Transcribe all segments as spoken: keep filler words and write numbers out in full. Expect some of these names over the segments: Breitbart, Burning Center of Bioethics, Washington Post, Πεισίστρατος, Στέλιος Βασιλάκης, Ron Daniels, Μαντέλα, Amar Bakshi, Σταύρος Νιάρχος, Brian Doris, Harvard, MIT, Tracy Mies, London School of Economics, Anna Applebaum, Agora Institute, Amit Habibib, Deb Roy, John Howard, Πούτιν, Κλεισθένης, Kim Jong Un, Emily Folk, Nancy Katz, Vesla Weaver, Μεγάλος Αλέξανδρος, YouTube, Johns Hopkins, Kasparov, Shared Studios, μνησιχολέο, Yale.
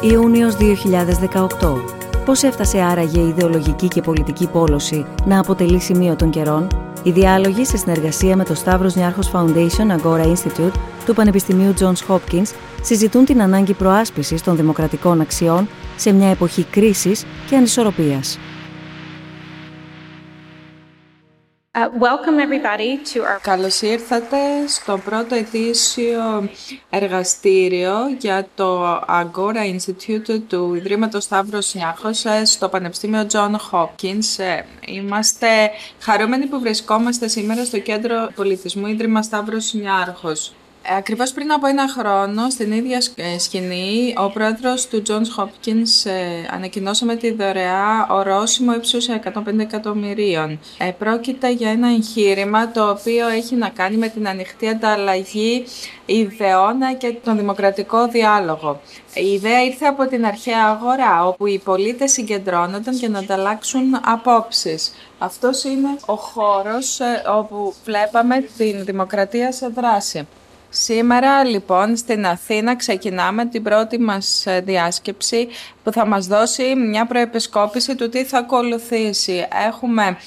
Ιούνιος δύο χιλιάδες δεκαοκτώ. Πώς έφτασε άραγε η ιδεολογική και πολιτική πόλωση να αποτελεί σημείο των καιρών? Οι διάλογοι σε συνεργασία με το Σταύρος Νιάρχος Foundation Agora Institute του Πανεπιστημίου Johns Hopkins συζητούν την ανάγκη προάσπισης των δημοκρατικών αξιών σε μια εποχή κρίσης και ανισορροπίας. Uh, welcome everybody to our... Καλώς ήρθατε στο πρώτο ετήσιο εργαστήριο για το Agora Institute του Ιδρύματος Σταύρος Νιάρχος στο Πανεπιστήμιο John Hopkins. Είμαστε χαρούμενοι που βρισκόμαστε σήμερα στο Κέντρο Πολιτισμού Ίδρυμα Σταύρος Νιάρχος. Ακριβώς πριν από ένα χρόνο, στην ίδια σκηνή, ο πρόεδρος του Johns Hopkins ανακοινώσαμε τη δωρεά ορόσημο ύψους εκατόν πέντε εκατομμυρίων. Πρόκειται για ένα εγχείρημα το οποίο έχει να κάνει με την ανοιχτή ανταλλαγή ιδεών και τον δημοκρατικό διάλογο. Η ιδέα ήρθε από την αρχαία αγορά, όπου οι πολίτες συγκεντρώνονταν για να ανταλλάξουν απόψεις. Αυτός είναι ο χώρος όπου βλέπαμε την δημοκρατία σε δράση. Σήμερα λοιπόν στην Αθήνα ξεκινάμε την πρώτη μας διάσκεψη που θα μας δώσει μια προεπισκόπηση του τι θα ακολουθήσει. Έχουμε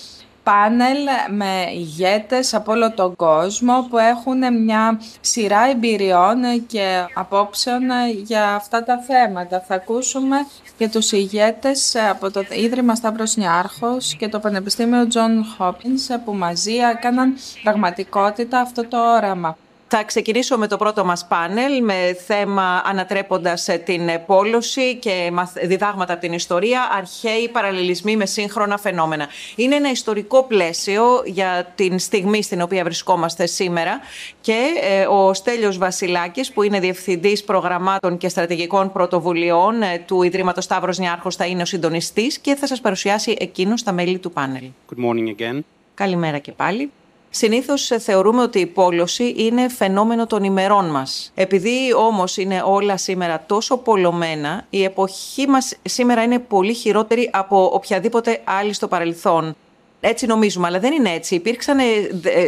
πάνελ με ηγέτες από όλο τον κόσμο που έχουν μια σειρά εμπειριών και απόψεων για αυτά τα θέματα. Θα ακούσουμε για τους ηγέτες από το Ίδρυμα Σταύρος Νιάρχος και το Πανεπιστήμιο John Hopkins που μαζί έκαναν πραγματικότητα αυτό το όραμα. Θα ξεκινήσω με το πρώτο μας πάνελ με θέμα «Ανατρέποντας την πόλωση και διδάγματα από την ιστορία, αρχαίοι παραλληλισμοί με σύγχρονα φαινόμενα». Είναι ένα ιστορικό πλαίσιο για την στιγμή στην οποία βρισκόμαστε σήμερα και ο Στέλιος Βασιλάκης, που είναι Διευθυντής Προγραμμάτων και Στρατηγικών Πρωτοβουλειών του Ιδρύματος Σταύρος Νιάρχος, θα είναι ο συντονιστής και θα σας παρουσιάσει εκείνος τα μέλη του πάνελ. Good morning again. Καλημέρα και πάλι. Συνήθως θεωρούμε ότι η πόλωση είναι φαινόμενο των ημερών μας. Επειδή όμως είναι όλα σήμερα τόσο πολλωμένα, η εποχή μας σήμερα είναι πολύ χειρότερη από οποιαδήποτε άλλη στο παρελθόν. Έτσι νομίζουμε, αλλά δεν είναι έτσι. Υπήρξαν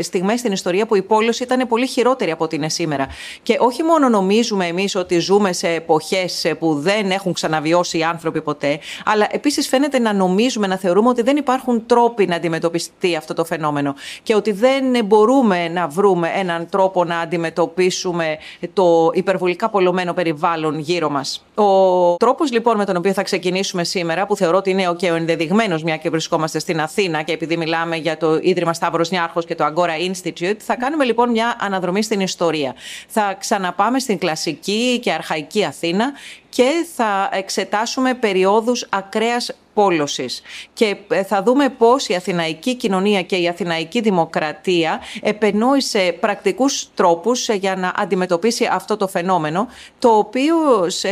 στιγμές στην ιστορία που η πόλωση ήταν πολύ χειρότερη από ό,τι είναι σήμερα. Και όχι μόνο νομίζουμε εμείς ότι ζούμε σε εποχές που δεν έχουν ξαναβιώσει οι άνθρωποι ποτέ, αλλά επίσης φαίνεται να νομίζουμε, να θεωρούμε ότι δεν υπάρχουν τρόποι να αντιμετωπιστεί αυτό το φαινόμενο και ότι δεν μπορούμε να βρούμε έναν τρόπο να αντιμετωπίσουμε το υπερβολικά πολλωμένο περιβάλλον γύρω μας. Ο τρόπος λοιπόν με τον οποίο θα ξεκινήσουμε σήμερα, που θεωρώ ότι είναι και ο ενδεδειγμένος, μια και βρισκόμαστε στην Αθήνα και επειδή μιλάμε για το Ίδρυμα Σταύρος Νιάρχος και το Agora Institute, θα κάνουμε λοιπόν μια αναδρομή στην ιστορία. Θα ξαναπάμε στην κλασική και αρχαϊκή Αθήνα και θα εξετάσουμε περιόδους ακραίας πόλωσης. Και θα δούμε πώς η αθηναϊκή κοινωνία και η αθηναϊκή δημοκρατία επενόησε πρακτικούς τρόπους για να αντιμετωπίσει αυτό το φαινόμενο, το οποίο σε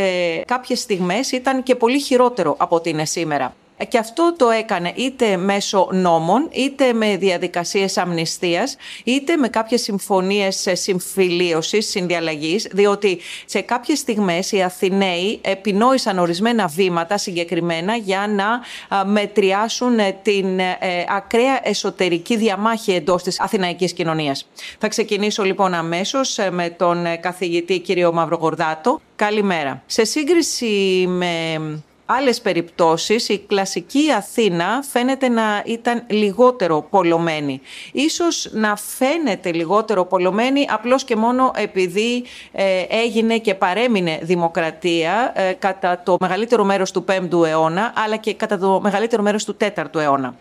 κάποιες στιγμές ήταν και πολύ χειρότερο από ό,τι είναι σήμερα. Και αυτό το έκανε είτε μέσω νόμων, είτε με διαδικασίες αμνηστίας, είτε με κάποιες συμφωνίες συμφιλίωσης, συνδιαλλαγής, διότι σε κάποιες στιγμές οι Αθηναίοι επινόησαν ορισμένα βήματα συγκεκριμένα για να μετριάσουν την ακραία εσωτερική διαμάχη εντός της αθηναϊκής κοινωνίας. Θα ξεκινήσω λοιπόν αμέσως με τον καθηγητή κύριο Μαυρογορδάτο. Καλημέρα. Σε σύγκριση με άλλες περιπτώσεις, η κλασική Αθήνα φαίνεται να ήταν λιγότερο πολλωμένη. Ίσως να φαίνεται λιγότερο πολλωμένη απλώς και μόνο επειδή ε, έγινε και παρέμεινε δημοκρατία ε, κατά το μεγαλύτερο μέρος του πέμπτου αιώνα, αλλά και κατά το μεγαλύτερο μέρος του τέταρτου αιώνα.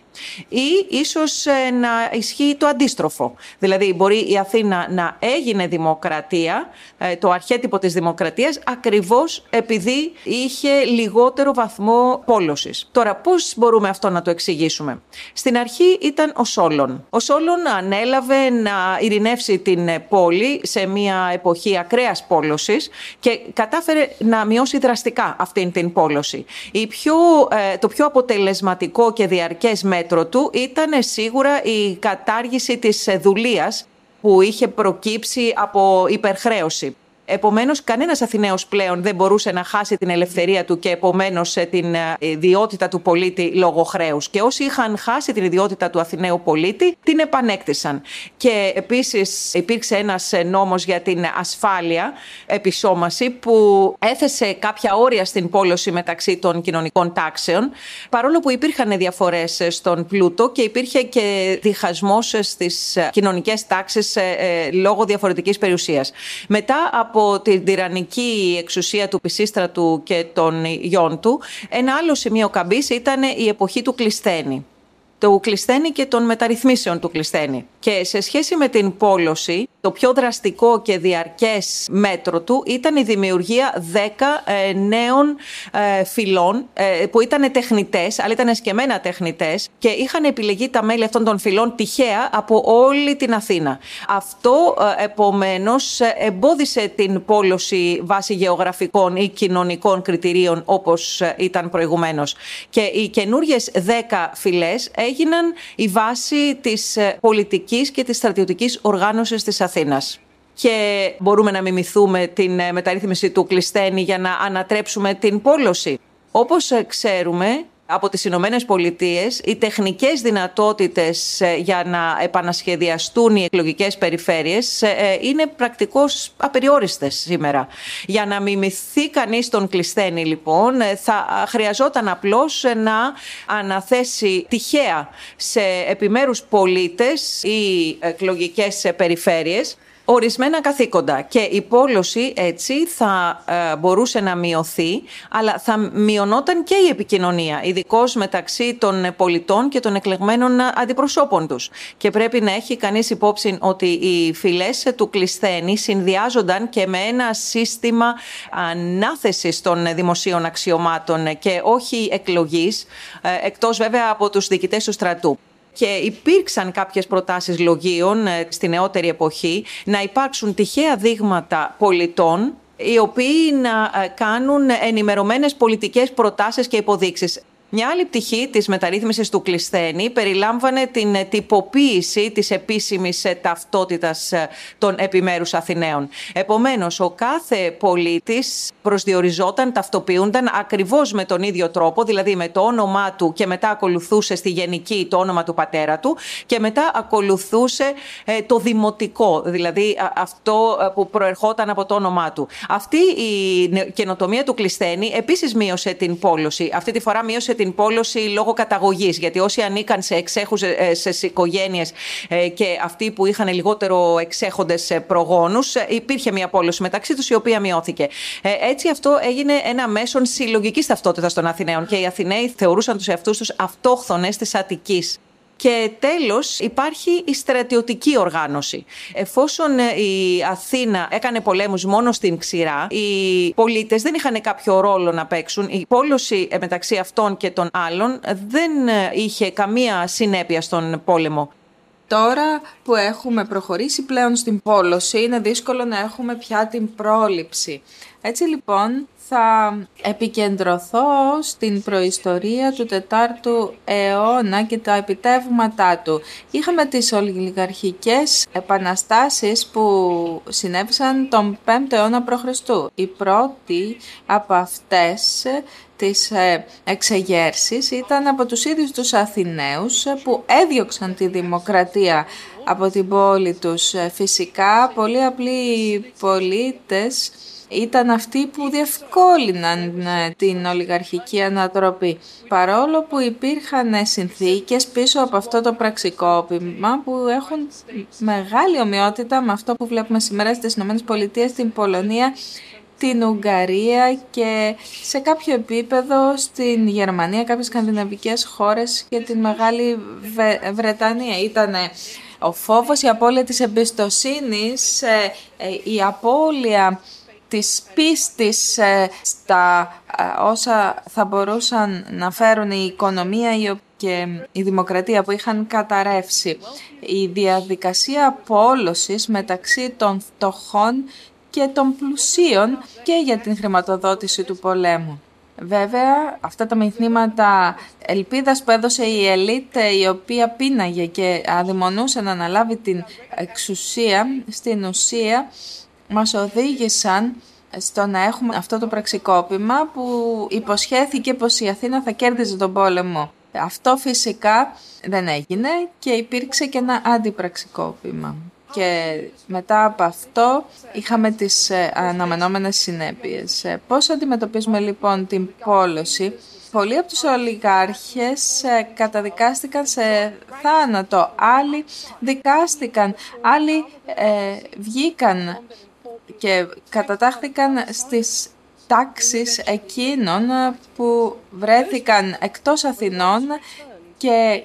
Ή ίσως ε, να ισχύει το αντίστροφο. Δηλαδή μπορεί η Αθήνα να έγινε δημοκρατία, ε, το αρχέτυπο της δημοκρατίας, ακριβώς επειδή είχε λιγότερο βαθμό πόλωσης. Τώρα, πώς μπορούμε αυτό να το εξηγήσουμε? Στην αρχή ήταν ο Σόλων. Ο Σόλων ανέλαβε να ειρηνεύσει την πόλη σε μια εποχή ακραίας πόλωσης και κατάφερε να μειώσει δραστικά αυτήν την πόλωση. Η πιο, ε, το πιο αποτελεσματικό και διαρκές μέτρο του ήταν σίγουρα η κατάργηση της δουλείας που είχε προκύψει από υπερχρέωση. Επομένως, κανένας Αθηναίος πλέον δεν μπορούσε να χάσει την ελευθερία του και επομένως την ιδιότητα του πολίτη λόγω χρέους. Και όσοι είχαν χάσει την ιδιότητα του Αθηναίου πολίτη, την επανέκτησαν. Και επίσης υπήρξε ένας νόμος για την ασφάλεια, επισώμαση, που έθεσε κάποια όρια στην πόλωση μεταξύ των κοινωνικών τάξεων, παρόλο που υπήρχαν διαφορές στον πλούτο και υπήρχε και διχασμός στις κοινωνικές τάξεις λόγω διαφορετικής περιουσίας. Μετά από την τυραννική εξουσία του Πεισίστρατου και των γιών του, ένα άλλο σημείο καμπής ήταν η εποχή του Κλεισθένη. Του Κλεισθένη και των μεταρρυθμίσεων του Κλεισθένη. Και σε σχέση με την πόλωση, το πιο δραστικό και διαρκές μέτρο του ήταν η δημιουργία δέκα ε, νέων ε, φυλών ε, που ήταν τεχνητές, αλλά ήταν εσκεμμένα τεχνητές και είχαν επιλεγεί τα μέλη αυτών των φυλών τυχαία από όλη την Αθήνα. Αυτό ε, επομένως εμπόδισε την πόλωση βάσει γεωγραφικών ή κοινωνικών κριτηρίων όπως ήταν προηγουμένως. Και οι καινούριες δέκα φυλές έγιναν η βάση της πολιτικής και της στρατιωτικής οργάνωσης της Αθήνας. Και μπορούμε να μιμηθούμε την μεταρρύθμιση του Κλεισθένη για να ανατρέψουμε την πόλωση. Όπως ξέρουμε, από τις Ηνωμένες Πολιτείες, οι τεχνικές δυνατότητες για να επανασχεδιαστούν οι εκλογικές περιφέρειες είναι πρακτικώς απεριόριστες σήμερα. Για να μιμηθεί κανείς τον Κλεισθένη, λοιπόν, θα χρειαζόταν απλώς να αναθέσει τυχαία σε επιμέρους πολίτες ή εκλογικές περιφέρειες ορισμένα καθήκοντα. Και η πόλωση έτσι θα ε, μπορούσε να μειωθεί, αλλά θα μειωνόταν και η επικοινωνία, ειδικώς μεταξύ των πολιτών και των εκλεγμένων αντιπροσώπων τους. Και πρέπει να έχει κανείς υπόψη ότι οι φυλές του Κλεισθένη συνδυάζονταν και με ένα σύστημα ανάθεσης των δημοσίων αξιωμάτων και όχι εκλογής, ε, εκτός βέβαια από τους διοικητές του στρατού. Και υπήρξαν κάποιες προτάσεις λογίων στη νεότερη εποχή να υπάρξουν τυχαία δείγματα πολιτών οι οποίοι να κάνουν ενημερωμένες πολιτικές προτάσεις και υποδείξεις. Μια άλλη πτυχή της μεταρρύθμισης του Κλεισθένη περιλάμβανε την τυποποίηση της επίσημης ταυτότητας των επιμέρους Αθηναίων. Επομένως, ο κάθε πολίτης προσδιοριζόταν, ταυτοποιούνταν ακριβώς με τον ίδιο τρόπο, δηλαδή με το όνομά του και μετά ακολουθούσε στη γενική το όνομα του πατέρα του και μετά ακολουθούσε το δημοτικό, δηλαδή αυτό που προερχόταν από το όνομά του. Αυτή η καινοτομία του Κλεισθένη επίσης μείωσε την πόλωση. Αυτή τη φορά μείωσε την πόλωση λόγω καταγωγής, γιατί όσοι ανήκαν σε εξέχουσες οικογένειες και αυτοί που είχαν λιγότερο εξέχοντες προγόνους, υπήρχε μια πόλωση μεταξύ τους η οποία μειώθηκε. Έτσι αυτό έγινε ένα μέσον συλλογικής ταυτότητας των Αθηναίων και οι Αθηναίοι θεωρούσαν τους εαυτούς τους αυτόχθονες της Αττικής. Και τέλος υπάρχει η στρατιωτική οργάνωση. Εφόσον η Αθήνα έκανε πολέμους μόνο στην ξηρά, οι πολίτες δεν είχαν κάποιο ρόλο να παίξουν. Η πόλωση μεταξύ αυτών και των άλλων δεν είχε καμία συνέπεια στον πόλεμο. Τώρα που έχουμε προχωρήσει πλέον στην πόλωση, είναι δύσκολο να έχουμε πια την πρόληψη. Έτσι λοιπόν θα επικεντρωθώ στην προϊστορία του τετάρτου αιώνα και τα επιτεύγματά του. Είχαμε τις ολιγαρχικές επαναστάσεις που συνέβησαν τον πέμπτο αιώνα π.Χ. Η πρώτη από αυτές τις εξεγέρσεις ήταν από τους ίδιους τους Αθηναίους που έδιωξαν τη δημοκρατία από την πόλη τους. Φυσικά, πολλοί απλοί πολίτες ήταν αυτοί που διευκόλυναν την ολιγαρχική ανατροπή, παρόλο που υπήρχαν συνθήκες πίσω από αυτό το πραξικόπημα που έχουν μεγάλη ομοιότητα με αυτό που βλέπουμε σήμερα στις ΗΠΑ, στην Πολωνία, την Ουγγαρία και σε κάποιο επίπεδο στην Γερμανία, κάποιες σκανδιναβικές χώρες και την Μεγάλη Βρετανία. Ήτανε ο φόβος, η απώλεια της εμπιστοσύνης, η απώλεια της πίστης στα όσα θα μπορούσαν να φέρουν η οικονομία και η δημοκρατία που είχαν καταρρεύσει. Η διαδικασία πόλωσης μεταξύ των φτωχών και των πλουσίων και για την χρηματοδότηση του πολέμου. Βέβαια, αυτά τα μηνύματα ελπίδας που έδωσε η ελίτ, η οποία πίναγε και αδειμονούσε να αναλάβει την εξουσία, στην ουσία μας οδήγησαν στο να έχουμε αυτό το πραξικόπημα που υποσχέθηκε πως η Αθήνα θα κέρδιζε τον πόλεμο. Αυτό φυσικά δεν έγινε και υπήρξε και ένα αντιπραξικόπημα. Και μετά από αυτό είχαμε τις αναμενόμενες συνέπειες. Πώς αντιμετωπίζουμε λοιπόν την πόλωση? Πολλοί από τους ολιγάρχες καταδικάστηκαν σε θάνατο, άλλοι δικάστηκαν, άλλοι ε, βγήκαν και κατατάχθηκαν στις τάξεις εκείνων που βρέθηκαν εκτός Αθηνών και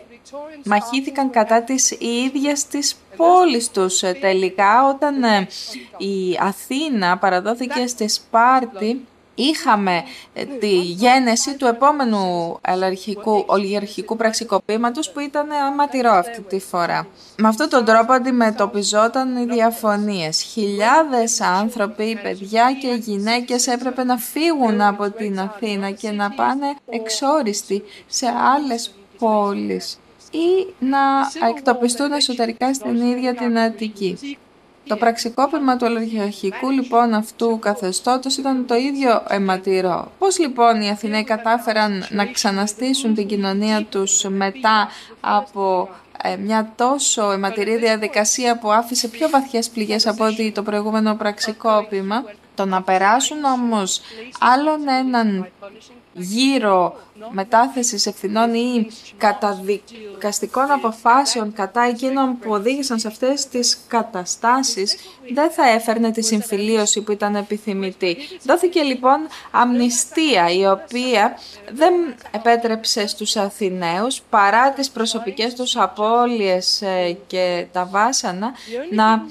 μαχήθηκαν κατά τις ίδιες τις πόλεις τους. Τελικά, όταν η Αθήνα παραδόθηκε στη Σπάρτη, είχαμε τη γένεση του επόμενου ολιγαρχικού πραξικοπήματος που ήταν αματηρό αυτή τη φορά. Με αυτόν τον τρόπο αντιμετωπιζόταν οι διαφωνίες. Χιλιάδες άνθρωποι, παιδιά και γυναίκες έπρεπε να φύγουν από την Αθήνα και να πάνε εξόριστοι σε άλλες πόλεις ή να εκτοπιστούν εσωτερικά στην ίδια την Αττική. Το πραξικόπημα του ολιγαρχικού λοιπόν αυτού καθεστώτος ήταν το ίδιο αιματηρό. Πώς λοιπόν οι Αθηναίοι κατάφεραν να ξαναστήσουν την κοινωνία τους μετά από ε, μια τόσο αιματηρή διαδικασία που άφησε πιο βαθιές πληγές από ότι το προηγούμενο πραξικόπημα? Το να περάσουν όμως άλλον έναν γύρω μετάθεσης ευθυνών ή καταδικαστικών αποφάσεων κατά εκείνων που οδήγησαν σε αυτές τις καταστάσεις δεν θα έφερνε τη συμφιλίωση που ήταν επιθυμητή. Δόθηκε λοιπόν αμνηστία, η οποία δεν επέτρεψε στους Αθηναίους, παρά τις προσωπικές τους απώλειες και τα βάσανα, να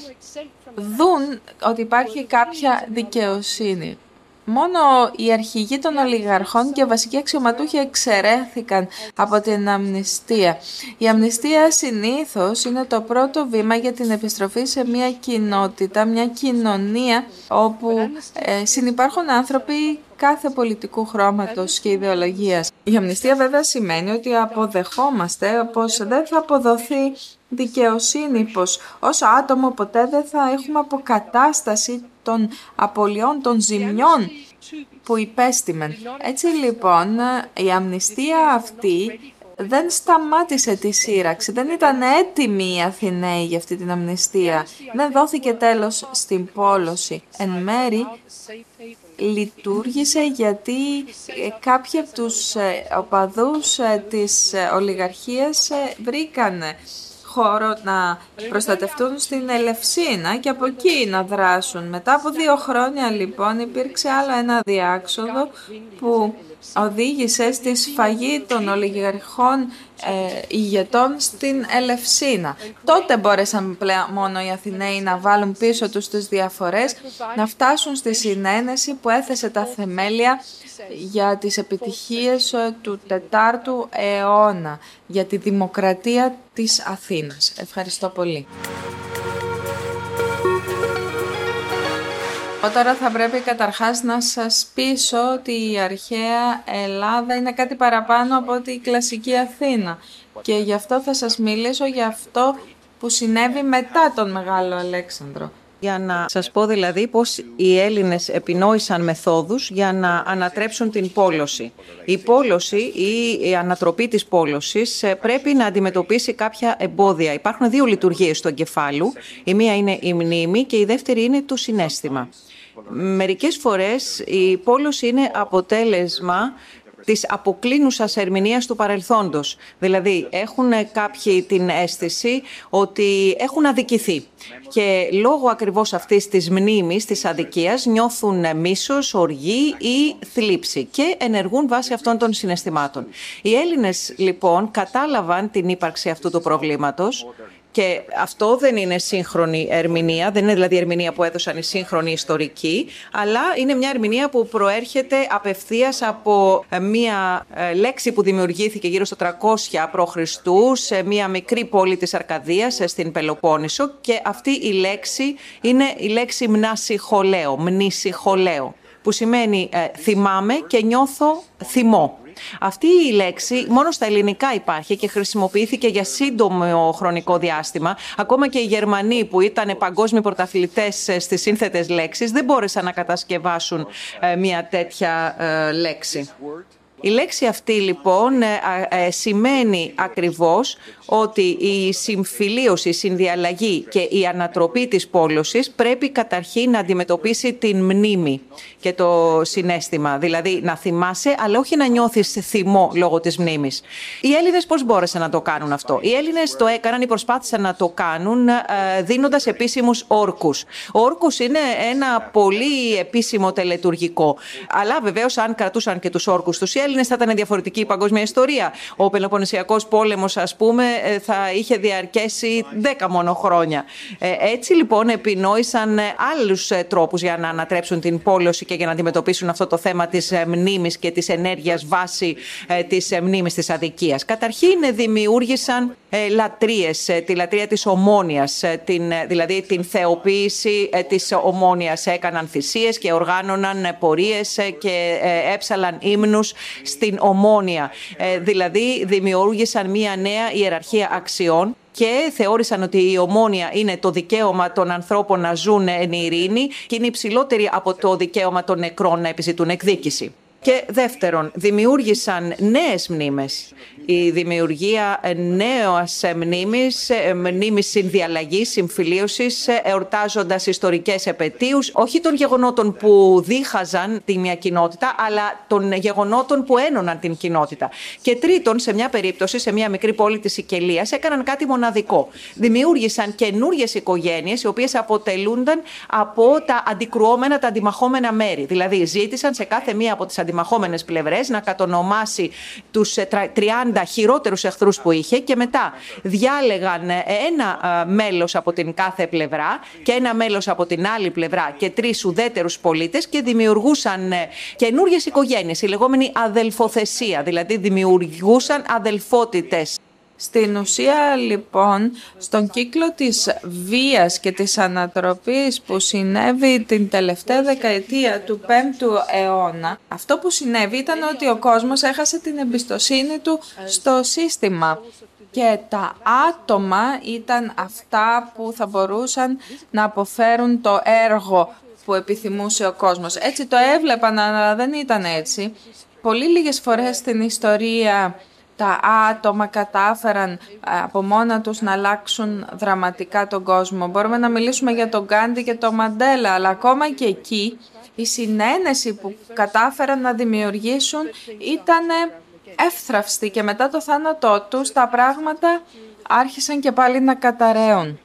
δουν ότι υπάρχει κάποια δικαιοσύνη. Μόνο οι αρχηγοί των ολιγαρχών και βασικοί αξιωματούχοι εξαιρέθηκαν από την αμνηστία. Η αμνηστία συνήθως είναι το πρώτο βήμα για την επιστροφή σε μια κοινότητα, μια κοινωνία όπου ε, συνυπάρχουν άνθρωποι κάθε πολιτικού χρώματος και ιδεολογίας. Η αμνηστία βέβαια σημαίνει ότι αποδεχόμαστε πως δεν θα αποδοθεί δικαιοσύνη, πως ως άτομο ποτέ δεν θα έχουμε αποκατάσταση των απολειών, των ζημιών που υπέστημεν. Έτσι λοιπόν η αμνηστία αυτή δεν σταμάτησε τη σύραξη. Δεν ήταν έτοιμοι οι Αθηναίοι για αυτή την αμνηστία. Δεν δόθηκε τέλος στην πόλωση. Εν μέρη λειτουργήσε γιατί κάποιοι από τους οπαδούς της ολιγαρχίας βρήκαν χώρο να προστατευτούν στην Ελευσίνα και από εκεί να δράσουν. Μετά από δύο χρόνια λοιπόν υπήρξε άλλο ένα διάξοδο που οδήγησε στη σφαγή των ολιγαρχών ε, ηγετών στην Ελευσίνα. Τότε μπόρεσαν πλέον μόνο οι Αθηναίοι να βάλουν πίσω τους τις διαφορές, να φτάσουν στη συνένεση που έθεσε τα θεμέλια για τις επιτυχίες του τέταρτου αιώνα, για τη δημοκρατία της Αθήνας. Ευχαριστώ πολύ. Τώρα θα πρέπει καταρχάς να σας πείσω ότι η αρχαία Ελλάδα είναι κάτι παραπάνω από ότι η κλασική Αθήνα και γι' αυτό θα σας μιλήσω για αυτό που συνέβη μετά τον Μεγάλο Αλέξανδρο. Για να σας πω δηλαδή πώς οι Έλληνες επινόησαν μεθόδους για να ανατρέψουν την πόλωση. Η πόλωση ή η ανατροπή της πόλωσης πρέπει να αντιμετωπίσει κάποια εμπόδια. Υπάρχουν δύο λειτουργίες του εγκεφάλου. Η μία είναι η μνήμη και η δεύτερη είναι το συναίσθημα. Μερικές φορές η πόλωση είναι αποτέλεσμα της αποκλίνουσας ερμηνείας του παρελθόντος. Δηλαδή, έχουν κάποιοι την αίσθηση ότι έχουν αδικηθεί. Και λόγω ακριβώς αυτής της μνήμης, της αδικίας, νιώθουν μίσος, οργή ή θλίψη και ενεργούν βάσει αυτών των συναισθημάτων. Οι Έλληνες, λοιπόν, κατάλαβαν την ύπαρξη αυτού του προβλήματος. Και αυτό δεν είναι σύγχρονη ερμηνεία, δεν είναι δηλαδή ερμηνεία που έδωσαν οι σύγχρονοι ιστορικοί, αλλά είναι μια ερμηνεία που προέρχεται απευθείας από μια λέξη που δημιουργήθηκε γύρω στο τριακόσια προ Χριστού σε μια μικρή πόλη της Αρκαδίας στην Πελοπόννησο και αυτή η λέξη είναι η λέξη μνησιχολέο, μνησιχολέο, που σημαίνει ε, θυμάμαι και νιώθω θυμό. Αυτή η λέξη μόνο στα ελληνικά υπάρχει και χρησιμοποιήθηκε για σύντομο χρονικό διάστημα. Ακόμα και οι Γερμανοί που ήταν παγκόσμιοι πρωταθλητές στις σύνθετες λέξεις δεν μπόρεσαν να κατασκευάσουν μια τέτοια λέξη. Η λέξη αυτή λοιπόν σημαίνει ακριβώς ότι η συμφιλίωση, η συνδιαλλαγή και η ανατροπή της πόλωσης πρέπει καταρχήν να αντιμετωπίσει την μνήμη και το συναίσθημα. Δηλαδή να θυμάσαι, αλλά όχι να νιώθεις θυμό λόγω της μνήμης. Οι Έλληνες πώς μπόρεσαν να το κάνουν αυτό? Οι Έλληνες το έκαναν ή προσπάθησαν να το κάνουν δίνοντας επίσημους όρκους. Ο όρκος είναι ένα πολύ επίσημο τελετουργικό. Αλλά βεβαίως αν κρατούσαν και τους όρκους τους οι Έλληνες θα ήταν διαφορετική η παγκόσμια ιστορία. Ο Πελοποννησιακός πόλεμος, ας πούμε, θα είχε διαρκέσει δέκα μόνο χρόνια. Έτσι λοιπόν επινόησαν άλλους τρόπους για να ανατρέψουν την πόλωση και για να αντιμετωπίσουν αυτό το θέμα της μνήμης και της ενέργειας βάση της μνήμης της αδικίας. Καταρχήν δημιούργησαν λατρείες, τη λατρεία της ομόνοιας, την, δηλαδή την θεοποίηση της ομόνοιας. Έκαναν θυσίες και οργάνωναν πορείες και έψαλαν ύμνους στην ομόνια. Δηλαδή δημιούργησαν μια νέα ιεραρχία αξιών και θεώρησαν ότι η ομόνοια είναι το δικαίωμα των ανθρώπων να ζουν εν ειρήνη και είναι υψηλότερη από το δικαίωμα των νεκρών να επιζητούν εκδίκηση. Και δεύτερον, δημιούργησαν νέες μνήμες. Η δημιουργία νέας μνήμης, μνήμης συνδιαλλαγής, συμφιλίωσης, εορτάζοντας ιστορικές επετείους, όχι των γεγονότων που δίχαζαν τη μια κοινότητα, αλλά των γεγονότων που ένωναν την κοινότητα. Και τρίτον, σε μια περίπτωση, σε μια μικρή πόλη της Σικελίας, έκαναν κάτι μοναδικό. Δημιούργησαν καινούριες οικογένειες, οι οποίες αποτελούνταν από τα αντικρουόμενα, τα αντιμαχόμενα μέρη. Δηλαδή, ζήτησαν σε κάθε μία από τις αντιμαχόμενες πλευρές να κατονομάσει τους τριάντα χειρότερους εχθρούς που είχε και μετά διάλεγαν ένα μέλος από την κάθε πλευρά και ένα μέλος από την άλλη πλευρά και τρεις ουδέτερους πολίτες και δημιουργούσαν καινούριες οικογένειες, η λεγόμενη αδελφοθεσία, δηλαδή δημιουργούσαν αδελφότητες. Στην ουσία λοιπόν, στον κύκλο της βίας και της ανατροπής που συνέβη την τελευταία δεκαετία του πέμπτου αιώνα, αυτό που συνέβη ήταν ότι ο κόσμος έχασε την εμπιστοσύνη του στο σύστημα και τα άτομα ήταν αυτά που θα μπορούσαν να αποφέρουν το έργο που επιθυμούσε ο κόσμος. Έτσι το έβλεπαν, αλλά δεν ήταν έτσι. Πολύ λίγες φορές στην ιστορία τα άτομα κατάφεραν από μόνα τους να αλλάξουν δραματικά τον κόσμο. Μπορούμε να μιλήσουμε για τον Γκάντι και τον Μαντέλα, αλλά ακόμα και εκεί η συνένεση που κατάφεραν να δημιουργήσουν ήταν εύθραυστη και μετά το θάνατό τους τα πράγματα άρχισαν και πάλι να καταραίουν.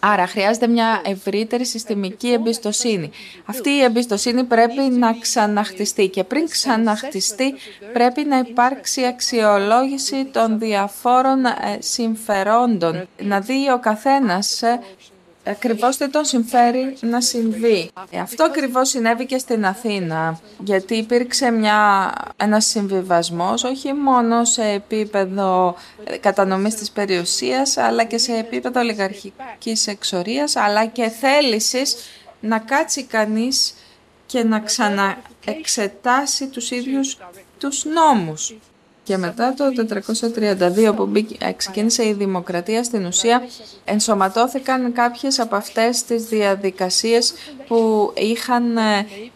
Άρα χρειάζεται μια ευρύτερη συστημική εμπιστοσύνη. Αυτή η εμπιστοσύνη πρέπει να ξαναχτιστεί και πριν ξαναχτιστεί πρέπει να υπάρξει αξιολόγηση των διαφόρων συμφερόντων. Να δει ο καθένας ακριβώς τι τον συμφέρει να συμβεί. Αυτό ακριβώς συνέβη και στην Αθήνα, γιατί υπήρξε μια, ένας συμβιβασμός όχι μόνο σε επίπεδο κατανομής της περιουσίας, αλλά και σε επίπεδο ολιγαρχικής εξορίας, αλλά και θέλησης να κάτσει κανείς και να ξαναεξετάσει τους ίδιους τους νόμους. Και μετά το τετρακόσια τριάντα δύο που ξεκίνησε η δημοκρατία, στην ουσία ενσωματώθηκαν κάποιες από αυτές τις διαδικασίες που είχαν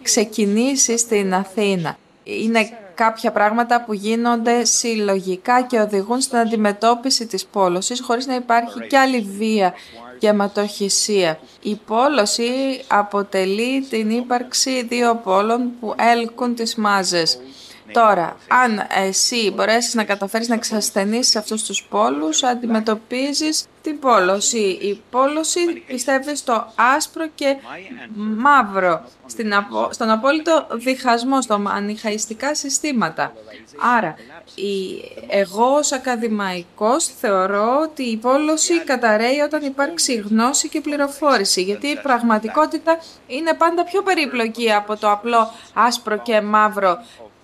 ξεκινήσει στην Αθήνα. Είναι κάποια πράγματα που γίνονται συλλογικά και οδηγούν στην αντιμετώπιση της πόλωσης χωρίς να υπάρχει κι άλλη βία και αιματοχυσία. Η πόλωση αποτελεί την ύπαρξη δύο πόλων που έλκουν τις μάζες. Τώρα, αν εσύ μπορέσεις να καταφέρεις να εξασθενήσεις αυτούς τους πόλους, αντιμετωπίζεις την πόλωση. Η πόλωση πιστεύει στο άσπρο και μαύρο, στην απο... στον απόλυτο διχασμό, στα ανιχαιστικά συστήματα. Άρα, η... εγώ ως ακαδημαϊκός θεωρώ ότι η πόλωση καταραίει όταν υπάρξει γνώση και πληροφόρηση, γιατί η πραγματικότητα είναι πάντα πιο περίπλοκη από το απλό άσπρο και μαύρο.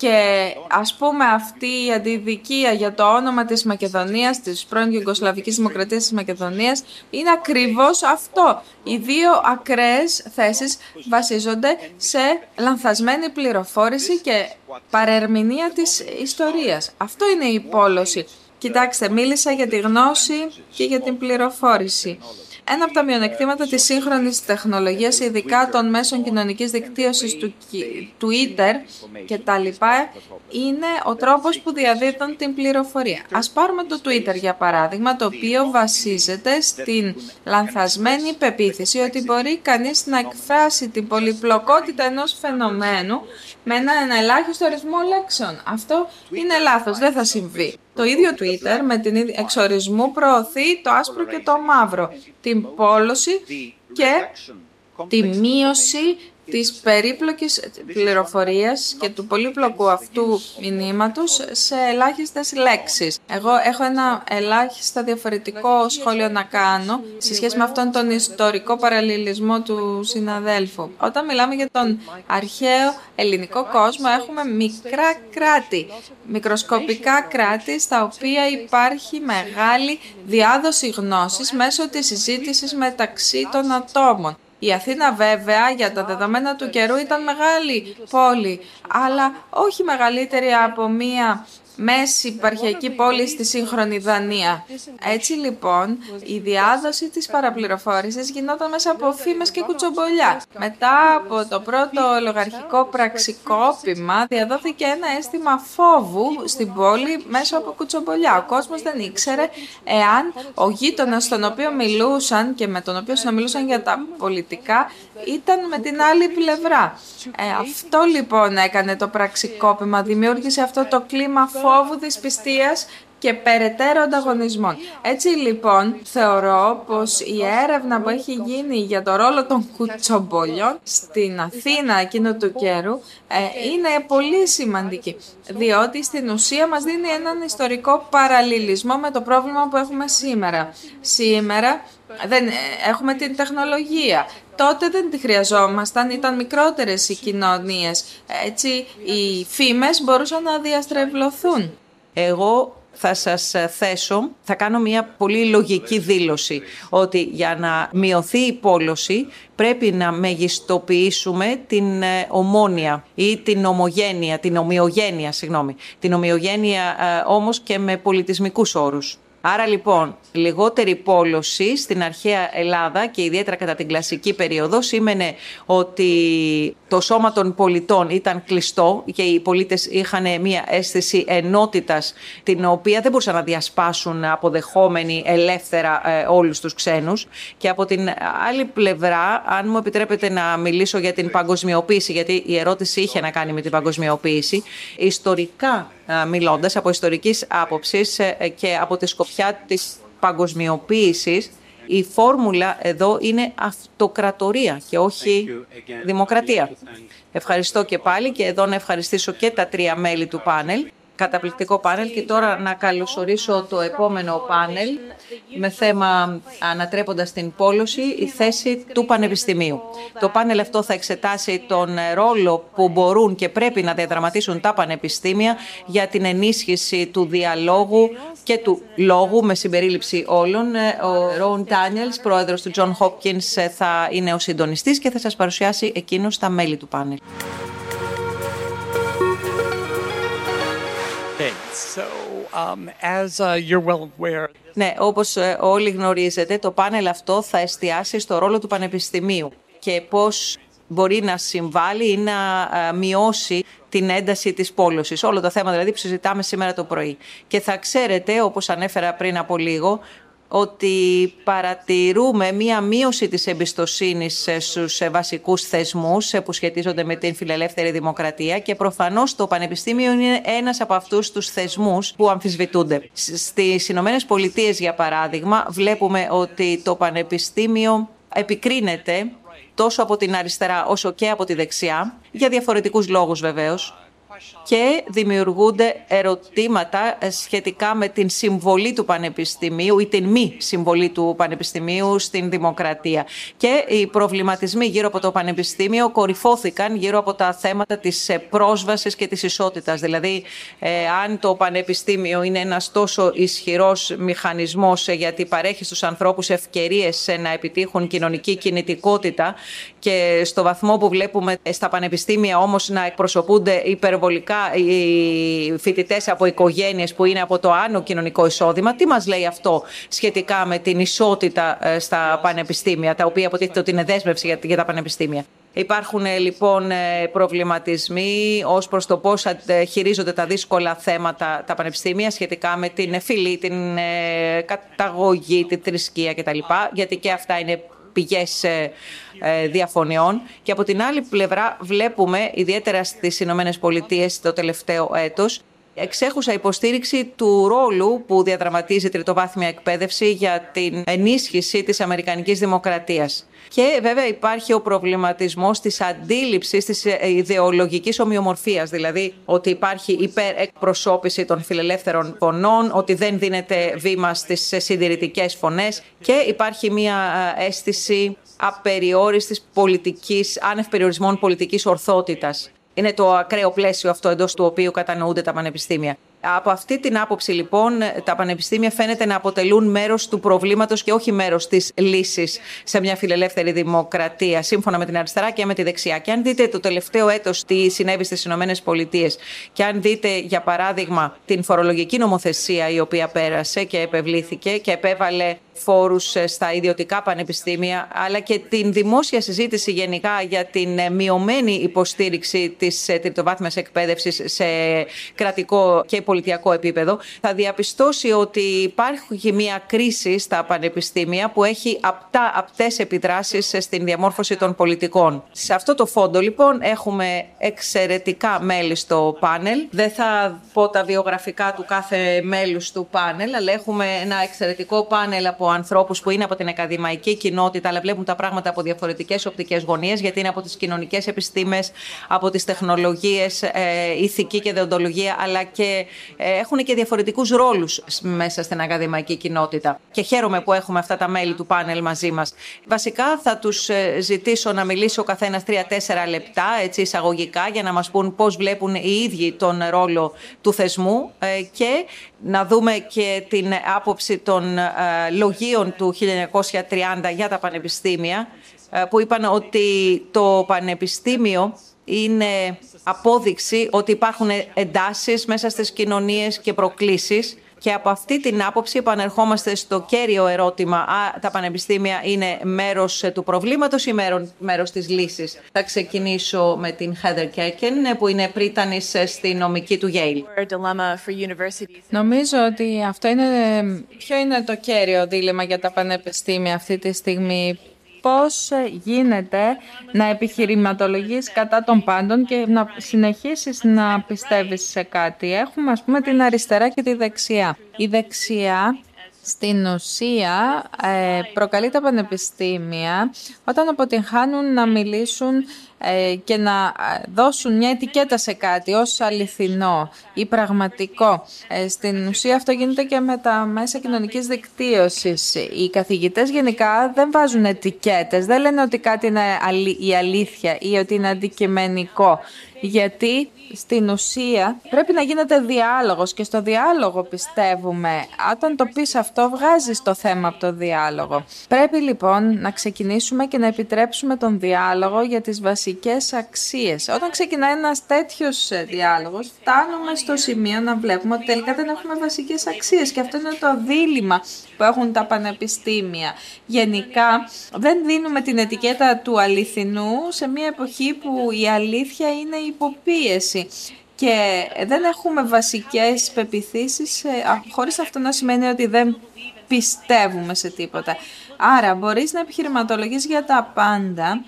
Και ας πούμε αυτή η αντιδικία για το όνομα της Μακεδονίας, της πρώην Γιουγκοσλαβικής Δημοκρατίας της Μακεδονίας, είναι ακριβώς αυτό. Οι δύο ακραίες θέσεις βασίζονται σε λανθασμένη πληροφόρηση και παρερμηνία της ιστορίας. Αυτό είναι η πόλωση. Κοιτάξτε, μίλησα για τη γνώση και για την πληροφόρηση. Ένα από τα μειονεκτήματα της σύγχρονης τεχνολογίας, ειδικά των μέσων κοινωνικής δικτύωσης του Twitter και τα λοιπά, είναι ο τρόπος που διαδίδουν την πληροφορία. Ας πάρουμε το Twitter για παράδειγμα, το οποίο βασίζεται στην λανθασμένη πεποίθηση ότι μπορεί κανείς να εκφράσει την πολυπλοκότητα ενός φαινομένου με έναν ελάχιστο αριθμό λέξεων. Αυτό είναι λάθος, δεν θα συμβεί. Το ίδιο Twitter με την εξορισμού προωθεί το άσπρο και το μαύρο, την πόλωση και τη μείωση της περίπλοκης πληροφορίας και του πολύπλοκου αυτού μηνύματος σε ελάχιστες λέξεις. Εγώ έχω ένα ελάχιστα διαφορετικό σχόλιο να κάνω σε σχέση με αυτόν τον ιστορικό παραλληλισμό του συναδέλφου. Όταν μιλάμε για τον αρχαίο ελληνικό κόσμο, έχουμε μικρά κράτη, μικροσκοπικά κράτη, στα οποία υπάρχει μεγάλη διάδοση γνώσης μέσω της συζήτησης μεταξύ των ατόμων. Η Αθήνα βέβαια για τα δεδομένα του καιρού ήταν μεγάλη πόλη, αλλά όχι μεγαλύτερη από μία μέση υπαρχιακή πόλη στη σύγχρονη Δανία. Έτσι λοιπόν η διάδοση της παραπληροφόρησης γινόταν μέσα από φήμες και κουτσομπολιά. Μετά από το πρώτο λογαρχικό πραξικόπημα διαδόθηκε ένα αίσθημα φόβου στην πόλη μέσω από κουτσομπολιά. Ο κόσμος δεν ήξερε εάν ο γείτονας στον οποίο μιλούσαν και με τον οποίο συνομιλούσαν για τα πολιτικά ήταν με την άλλη πλευρά. Ε, αυτό λοιπόν έκανε το πραξικόπημα, δημιούργησε αυτό το κλίμα φόβου, δυσπιστίας και περαιτέρω ανταγωνισμών. Έτσι λοιπόν θεωρώ πως η έρευνα που έχει γίνει για το ρόλο των κουτσομπολιών στην Αθήνα εκείνου του καιρού ε, είναι πολύ σημαντική, διότι στην ουσία μας δίνει έναν ιστορικό παραλληλισμό με το πρόβλημα που έχουμε σήμερα. Σήμερα δεν, ε, έχουμε την τεχνολογία. Τότε δεν τη χρειαζόμασταν, ήταν μικρότερες οι κοινωνίες. Έτσι οι φήμες μπορούσαν να διαστρεβλωθούν. Εγώ θα σας θέσω, θα κάνω μια πολύ λογική δήλωση, ότι για να μειωθεί η πόλωση πρέπει να μεγιστοποιήσουμε την ομόνοια ή την ομογένεια, την ομοιογένεια, συγγνώμη, την ομοιογένεια όμως και με πολιτισμικούς όρους. Άρα λοιπόν, λιγότερη πόλωση στην αρχαία Ελλάδα και ιδιαίτερα κατά την κλασική περίοδο σήμαινε ότι το σώμα των πολιτών ήταν κλειστό και οι πολίτες είχαν μια αίσθηση ενότητας την οποία δεν μπορούσαν να διασπάσουν αποδεχόμενοι ελεύθερα όλους τους ξένους. Και από την άλλη πλευρά, αν μου επιτρέπετε να μιλήσω για την παγκοσμιοποίηση, γιατί η ερώτηση είχε να κάνει με την παγκοσμιοποίηση, ιστορικά μιλώντας από ιστορικής άποψης και από τη σκοπιά της παγκοσμιοποίησης, η φόρμουλα εδώ είναι αυτοκρατορία και όχι δημοκρατία. Ευχαριστώ και πάλι και εδώ να ευχαριστήσω και τα τρία μέλη του πάνελ. Καταπληκτικό πάνελ. Και τώρα να καλωσορίσω το επόμενο πάνελ με θέμα «Ανατρέποντας την πόλωση, η θέση του πανεπιστημίου». Το πάνελ αυτό θα εξετάσει τον ρόλο που μπορούν και πρέπει να διαδραματίσουν τα πανεπιστήμια για την ενίσχυση του διαλόγου και του λόγου με συμπερίληψη όλων. Ο Ron Daniels, πρόεδρος του John Hopkins, θα είναι ο συντονιστής και θα σας παρουσιάσει εκείνος τα μέλη του πάνελ. So, um, as uh, you're well aware... Ναι, όπως όλοι γνωρίζετε, το πάνελ αυτό θα εστιάσει στο ρόλο του πανεπιστημίου και πώς μπορεί να συμβάλλει ή να μειώσει την ένταση της πόλωσης. Όλο το θέμα δηλαδή που συζητάμε σήμερα το πρωί. Και θα ξέρετε, όπως ανέφερα πριν από λίγο, ότι παρατηρούμε μία μείωση της εμπιστοσύνης στους βασικούς θεσμούς που σχετίζονται με την φιλελεύθερη δημοκρατία και προφανώς το πανεπιστήμιο είναι ένας από αυτούς τους θεσμούς που αμφισβητούνται. Στις Ηνωμένες Πολιτείες, για παράδειγμα, βλέπουμε ότι το πανεπιστήμιο επικρίνεται τόσο από την αριστερά όσο και από τη δεξιά, για διαφορετικούς λόγους βεβαίως. και δημιουργούνται ερωτήματα σχετικά με την συμβολή του Πανεπιστημίου ή την μη συμβολή του Πανεπιστημίου στην δημοκρατία. Και οι προβληματισμοί γύρω από το Πανεπιστήμιο κορυφώθηκαν γύρω από τα θέματα της πρόσβασης και της ισότητας. Δηλαδή, ε, αν το Πανεπιστήμιο είναι ένας τόσο ισχυρός μηχανισμός γιατί παρέχει στους ανθρώπους ευκαιρίες να επιτύχουν κοινωνική κινητικότητα και στο βαθμό που βλέπουμε στα πανεπιστήμια όμως να εκπροσωπούνται υπερβολικά οι φοιτητές από οικογένειες που είναι από το άνω κοινωνικό εισόδημα, τι μας λέει αυτό σχετικά με την ισότητα στα πανεπιστήμια, τα οποία αποτίθεται ότι είναι δέσμευση για τα πανεπιστήμια? Υπάρχουν λοιπόν προβληματισμοί ως προς το πώς χειρίζονται τα δύσκολα θέματα τα πανεπιστήμια σχετικά με την φυλή, την καταγωγή, τη θρησκεία κτλ. Γιατί και αυτά είναι πηγές διαφωνιών. Και από την άλλη πλευρά βλέπουμε, ιδιαίτερα στις Ηνωμένες Πολιτείες το τελευταίο έτος, εξέχουσα υποστήριξη του ρόλου που διαδραματίζει η τριτοβάθμια εκπαίδευση για την ενίσχυση της Αμερικανικής Δημοκρατίας. Και βέβαια υπάρχει ο προβληματισμός της αντίληψης της ιδεολογικής ομοιομορφίας, δηλαδή ότι υπάρχει υπερεκπροσώπηση των φιλελεύθερων φωνών, ότι δεν δίνεται βήμα στις συντηρητικές φωνές και υπάρχει μια αίσθηση απεριόριστης πολιτικής, άνευ περιορισμών πολιτικής ορθότητας. Είναι το ακραίο πλαίσιο αυτό εντός του οποίου κατανοούνται τα πανεπιστήμια. Από αυτή την άποψη, λοιπόν, τα πανεπιστήμια φαίνεται να αποτελούν μέρος του προβλήματος και όχι μέρος της λύσης σε μια φιλελεύθερη δημοκρατία, σύμφωνα με την αριστερά και με τη δεξιά. Και αν δείτε το τελευταίο έτος τι συνέβη στις Ηνωμένες Πολιτείες, και αν δείτε, για παράδειγμα, την φορολογική νομοθεσία η οποία πέρασε και επευλήθηκε και επέβαλε φόρους στα ιδιωτικά πανεπιστήμια, αλλά και την δημόσια συζήτηση γενικά για την μειωμένη υποστήριξη της τριτοβάθμιας εκπαίδευσης σε κρατικό και πολιτιακό επίπεδο, θα διαπιστώσει ότι υπάρχει μια κρίση στα πανεπιστήμια που έχει απτά, απτές επιδράσεις στην διαμόρφωση των πολιτικών. Σε αυτό το φόντο, λοιπόν, έχουμε εξαιρετικά μέλη στο πάνελ. Δεν θα πω τα βιογραφικά του κάθε μέλους του πάνελ, αλλά έχουμε ένα εξαιρετικό πάνελ από ανθρώπους που είναι από την ακαδημαϊκή κοινότητα, αλλά βλέπουν τα πράγματα από διαφορετικές οπτικές γωνίες, γιατί είναι από τις κοινωνικές επιστήμες, από τις τεχνολογίες, ε, ηθική και δεοντολογία, αλλά και ε, έχουν και διαφορετικούς ρόλους μέσα στην ακαδημαϊκή κοινότητα. Και χαίρομαι που έχουμε αυτά τα μέλη του πάνελ μαζί μας. Βασικά θα τους ζητήσω να μιλήσω ο καθένας τρία τέσσερα λεπτά, έτσι εισαγωγικά, για να μας πούν πώς βλέπουν οι ίδιοι τον ρόλο του θεσμού ε, και να δούμε και την άποψη των ε, λογίων του χίλια εννιακόσια τριάντα για τα πανεπιστήμια, που είπαν ότι το πανεπιστήμιο είναι απόδειξη ότι υπάρχουν εντάσεις μέσα στις κοινωνίες και προκλήσεις. Και από αυτή την άποψη επανερχόμαστε στο κέριο ερώτημα: α, τα πανεπιστήμια είναι μέρος του προβλήματος ή μέρος της λύσης? Θα ξεκινήσω με την Heather Gerken, που είναι πρίτανης στη νομική του Yale. Νομίζω ότι αυτό είναι, ποιο είναι το κέριο δίλημμα για τα πανεπιστήμια αυτή τη στιγμή? Πώς γίνεται να επιχειρηματολογείς κατά των πάντων και να συνεχίσεις να πιστεύεις σε κάτι? Έχουμε, ας πούμε, την αριστερά και τη δεξιά. Η δεξιά, στην ουσία, προκαλεί τα πανεπιστήμια όταν αποτυγχάνουν να μιλήσουν και να δώσουν μια ετικέτα σε κάτι ως αληθινό ή πραγματικό. Στην ουσία αυτό γίνεται και με τα μέσα κοινωνικής δικτύωσης. Οι καθηγητές γενικά δεν βάζουν ετικέτες, δεν λένε ότι κάτι είναι η αλήθεια ή ότι είναι αντικειμενικό, γιατί στην ουσία πρέπει να γίνεται διάλογος και στο διάλογο πιστεύουμε. Όταν το πεις αυτό, βγάζεις το θέμα από το διάλογο. Πρέπει λοιπόν να ξεκινήσουμε και να επιτρέψουμε τον διάλογο για τις βασικές αξίες. Όταν ξεκινάει ένας τέτοιος διάλογος, φτάνουμε στο σημείο να βλέπουμε ότι τελικά δεν έχουμε βασικές αξίες, και αυτό είναι το δίλημμα που έχουν τα πανεπιστήμια. Γενικά δεν δίνουμε την ετικέτα του αληθινού σε μια εποχή που η αλήθεια είναι υποπίεση. Και δεν έχουμε βασικές πεποιθήσεις, χωρίς αυτό να σημαίνει ότι δεν πιστεύουμε σε τίποτα. Άρα μπορείς να επιχειρηματολογείς για τα πάντα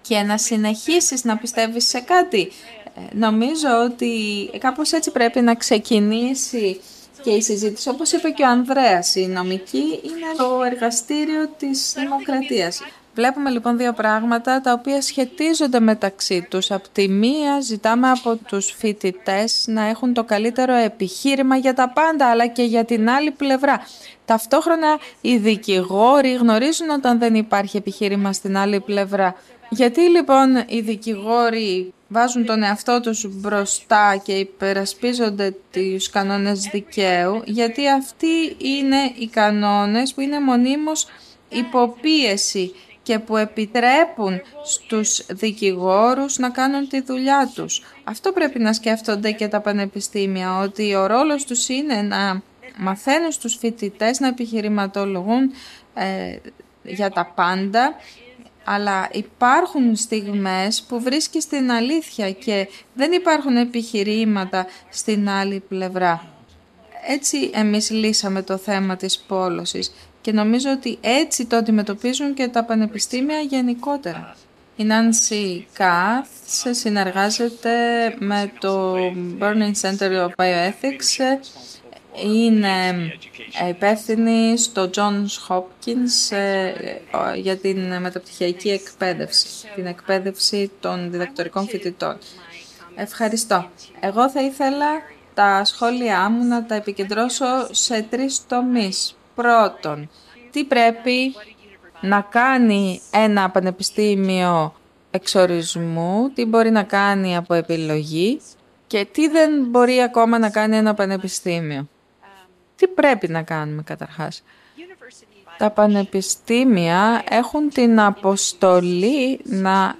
και να συνεχίσεις να πιστεύεις σε κάτι. Νομίζω ότι κάπως έτσι πρέπει να ξεκινήσει και η συζήτηση. Όπως είπε και ο Ανδρέας, η νομική είναι το εργαστήριο της δημοκρατίας. Βλέπουμε λοιπόν δύο πράγματα τα οποία σχετίζονται μεταξύ τους. Απ' τη μία ζητάμε από τους φοιτητές να έχουν το καλύτερο επιχείρημα για τα πάντα, αλλά και για την άλλη πλευρά. Ταυτόχρονα οι δικηγόροι γνωρίζουν όταν δεν υπάρχει επιχείρημα στην άλλη πλευρά. Γιατί λοιπόν οι δικηγόροι βάζουν τον εαυτό τους μπροστά και υπερασπίζονται τους κανόνες δικαίου? Γιατί αυτοί είναι οι κανόνες που είναι μονίμως υποπίεση και που επιτρέπουν στους δικηγόρους να κάνουν τη δουλειά τους. Αυτό πρέπει να σκέφτονται και τα πανεπιστήμια, ότι ο ρόλος τους είναι να μαθαίνουν στους φοιτητές να επιχειρηματολογούν ε, για τα πάντα, αλλά υπάρχουν στιγμές που βρίσκεις την αλήθεια και δεν υπάρχουν επιχειρήματα στην άλλη πλευρά. Έτσι εμείς λύσαμε το θέμα της πόλωσης. Και νομίζω ότι έτσι το αντιμετωπίζουν και τα πανεπιστήμια γενικότερα. Η Nancy Katz συνεργάζεται με το Burning Center of Bioethics. Είναι υπεύθυνη στο Johns Hopkins για την μεταπτυχιακή εκπαίδευση, την εκπαίδευση των διδακτορικών φοιτητών. Ευχαριστώ. Εγώ θα ήθελα τα σχόλιά μου να τα επικεντρώσω σε τρεις τομείς. Πρώτον, τι πρέπει να κάνει ένα πανεπιστήμιο εξορισμού, τι μπορεί να κάνει από επιλογή και τι δεν μπορεί ακόμα να κάνει ένα πανεπιστήμιο. Τι πρέπει να κάνουμε καταρχάς? Τα πανεπιστήμια έχουν την αποστολή να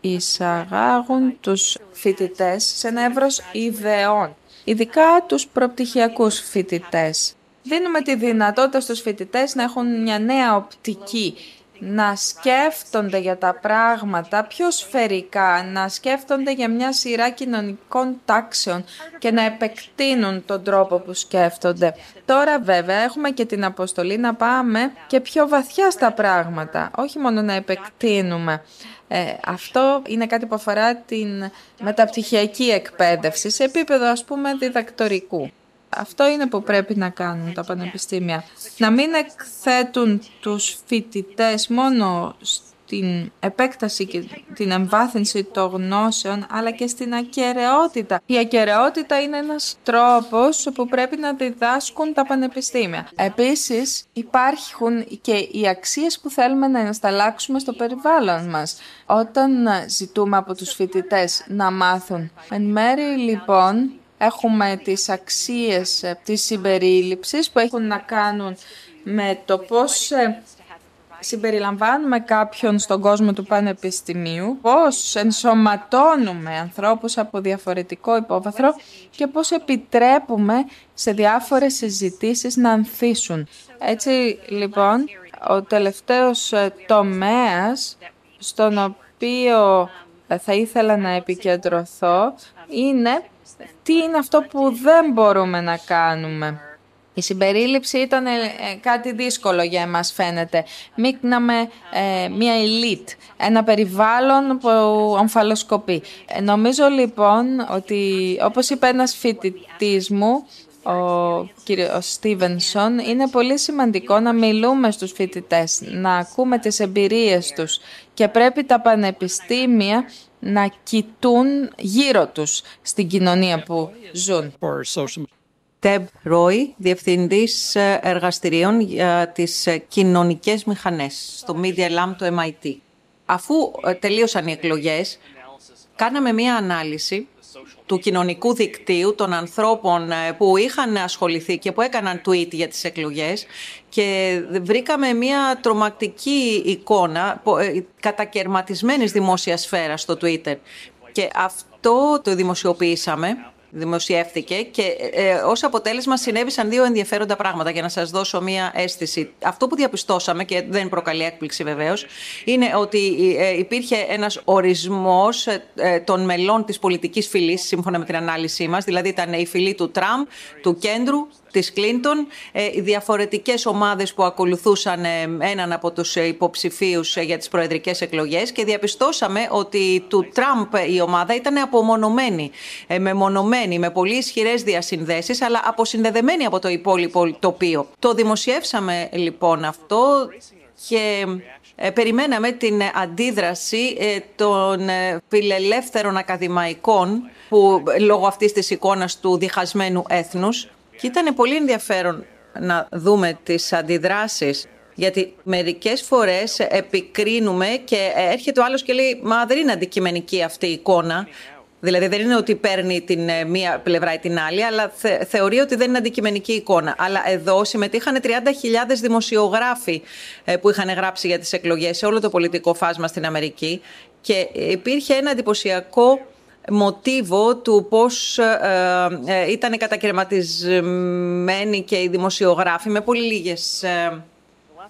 εισαγάγουν τους φοιτητές σε ένα εύρος ιδεών, ειδικά τους προπτυχιακούς φοιτητές. Δίνουμε τη δυνατότητα στους φοιτητές να έχουν μια νέα οπτική, να σκέφτονται για τα πράγματα πιο σφαιρικά, να σκέφτονται για μια σειρά κοινωνικών τάξεων και να επεκτείνουν τον τρόπο που σκέφτονται. Τώρα βέβαια έχουμε και την αποστολή να πάμε και πιο βαθιά στα πράγματα, όχι μόνο να επεκτείνουμε. Ε, αυτό είναι κάτι που αφορά την μεταπτυχιακή εκπαίδευση σε επίπεδο ας πούμε διδακτορικού. Αυτό είναι που πρέπει να κάνουν τα πανεπιστήμια. Να μην εκθέτουν τους φοιτητές μόνο στην επέκταση και την εμβάθυνση των γνώσεων, αλλά και στην ακεραιότητα. Η ακεραιότητα είναι ένας τρόπος που πρέπει να διδάσκουν τα πανεπιστήμια. Επίσης, υπάρχουν και οι αξίες που θέλουμε να ενσταλλάξουμε στο περιβάλλον μας, όταν ζητούμε από τους φοιτητές να μάθουν. Εν μέρει, λοιπόν, έχουμε τις αξίες της συμπερίληψης που έχουν να κάνουν με το πώς συμπεριλαμβάνουμε κάποιον στον κόσμο του πανεπιστημίου, πώς ενσωματώνουμε ανθρώπους από διαφορετικό υπόβαθρο και πώς επιτρέπουμε σε διάφορες συζητήσεις να ανθίσουν. Έτσι λοιπόν, ο τελευταίος τομέας στον οποίο θα ήθελα να επικεντρωθώ είναι τι είναι αυτό που δεν μπορούμε να κάνουμε. Η συμπερίληψη ήταν κάτι δύσκολο για εμάς φαίνεται. Μίκναμε ε, μια elite, ένα περιβάλλον που ομφαλοσκοπεί. Ε, νομίζω λοιπόν ότι όπως είπε ένας φοιτητής μου, ο κύριος Στίβενσον, είναι πολύ σημαντικό να μιλούμε στους φοιτητές, να ακούμε τις εμπειρίες τους και πρέπει τα πανεπιστήμια να κοιτούν γύρω τους στην κοινωνία που ζουν. Deb Roy, Διευθυντής Εργαστηρίων για τις Κοινωνικές Μηχανές στο Media Lab του εμ άι τι. Αφού τελείωσαν οι εκλογές, κάναμε μία ανάλυση του κοινωνικού δικτύου των ανθρώπων που είχαν ασχοληθεί και που έκαναν tweet για τις εκλογές και βρήκαμε μια τρομακτική εικόνα κατακερματισμένης δημόσιας σφαίρας στο Twitter. Και αυτό το δημοσιοποιήσαμε, δημοσιεύθηκε και ε, ως αποτέλεσμα συνέβησαν δύο ενδιαφέροντα πράγματα για να σας δώσω μια αίσθηση. Αυτό που διαπιστώσαμε και δεν προκαλεί έκπληξη βεβαίως είναι ότι υπήρχε ένας ορισμός ε, των μελών της πολιτικής φυλής σύμφωνα με την ανάλυση μας, δηλαδή ήταν η φυλή του Τραμπ, του κέντρου, της Κλίντον, οι διαφορετικές ομάδες που ακολουθούσαν έναν από τους υποψηφίους για τις προεδρικές εκλογές και διαπιστώσαμε ότι του Τραμπ η ομάδα ήταν απομονωμένη, μεμονωμένη, με πολύ ισχυρές διασυνδέσεις, αλλά αποσυνδεδεμένη από το υπόλοιπο τοπίο. Το δημοσιεύσαμε λοιπόν αυτό και Ε, περιμέναμε την αντίδραση ε, των ε, φιλελεύθερων ακαδημαϊκών που λόγω αυτής της εικόνας του διχασμένου έθνους. Και ήταν πολύ ενδιαφέρον να δούμε τις αντιδράσεις, γιατί μερικές φορές επικρίνουμε και έρχεται ο άλλος και λέει «Μα δεν είναι αντικειμενική αυτή η εικόνα». Δηλαδή δεν είναι ότι παίρνει την μία πλευρά ή την άλλη, αλλά θε, θεωρεί ότι δεν είναι αντικειμενική εικόνα. Αλλά εδώ συμμετείχαν τριάντα χιλιάδες δημοσιογράφοι που είχαν γράψει για τις εκλογές σε όλο το πολιτικό φάσμα στην Αμερική και υπήρχε ένα εντυπωσιακό μοτίβο του πώς ε, ε, ήταν κατακαιρματισμένοι και οι δημοσιογράφοι με πολύ λίγες ε,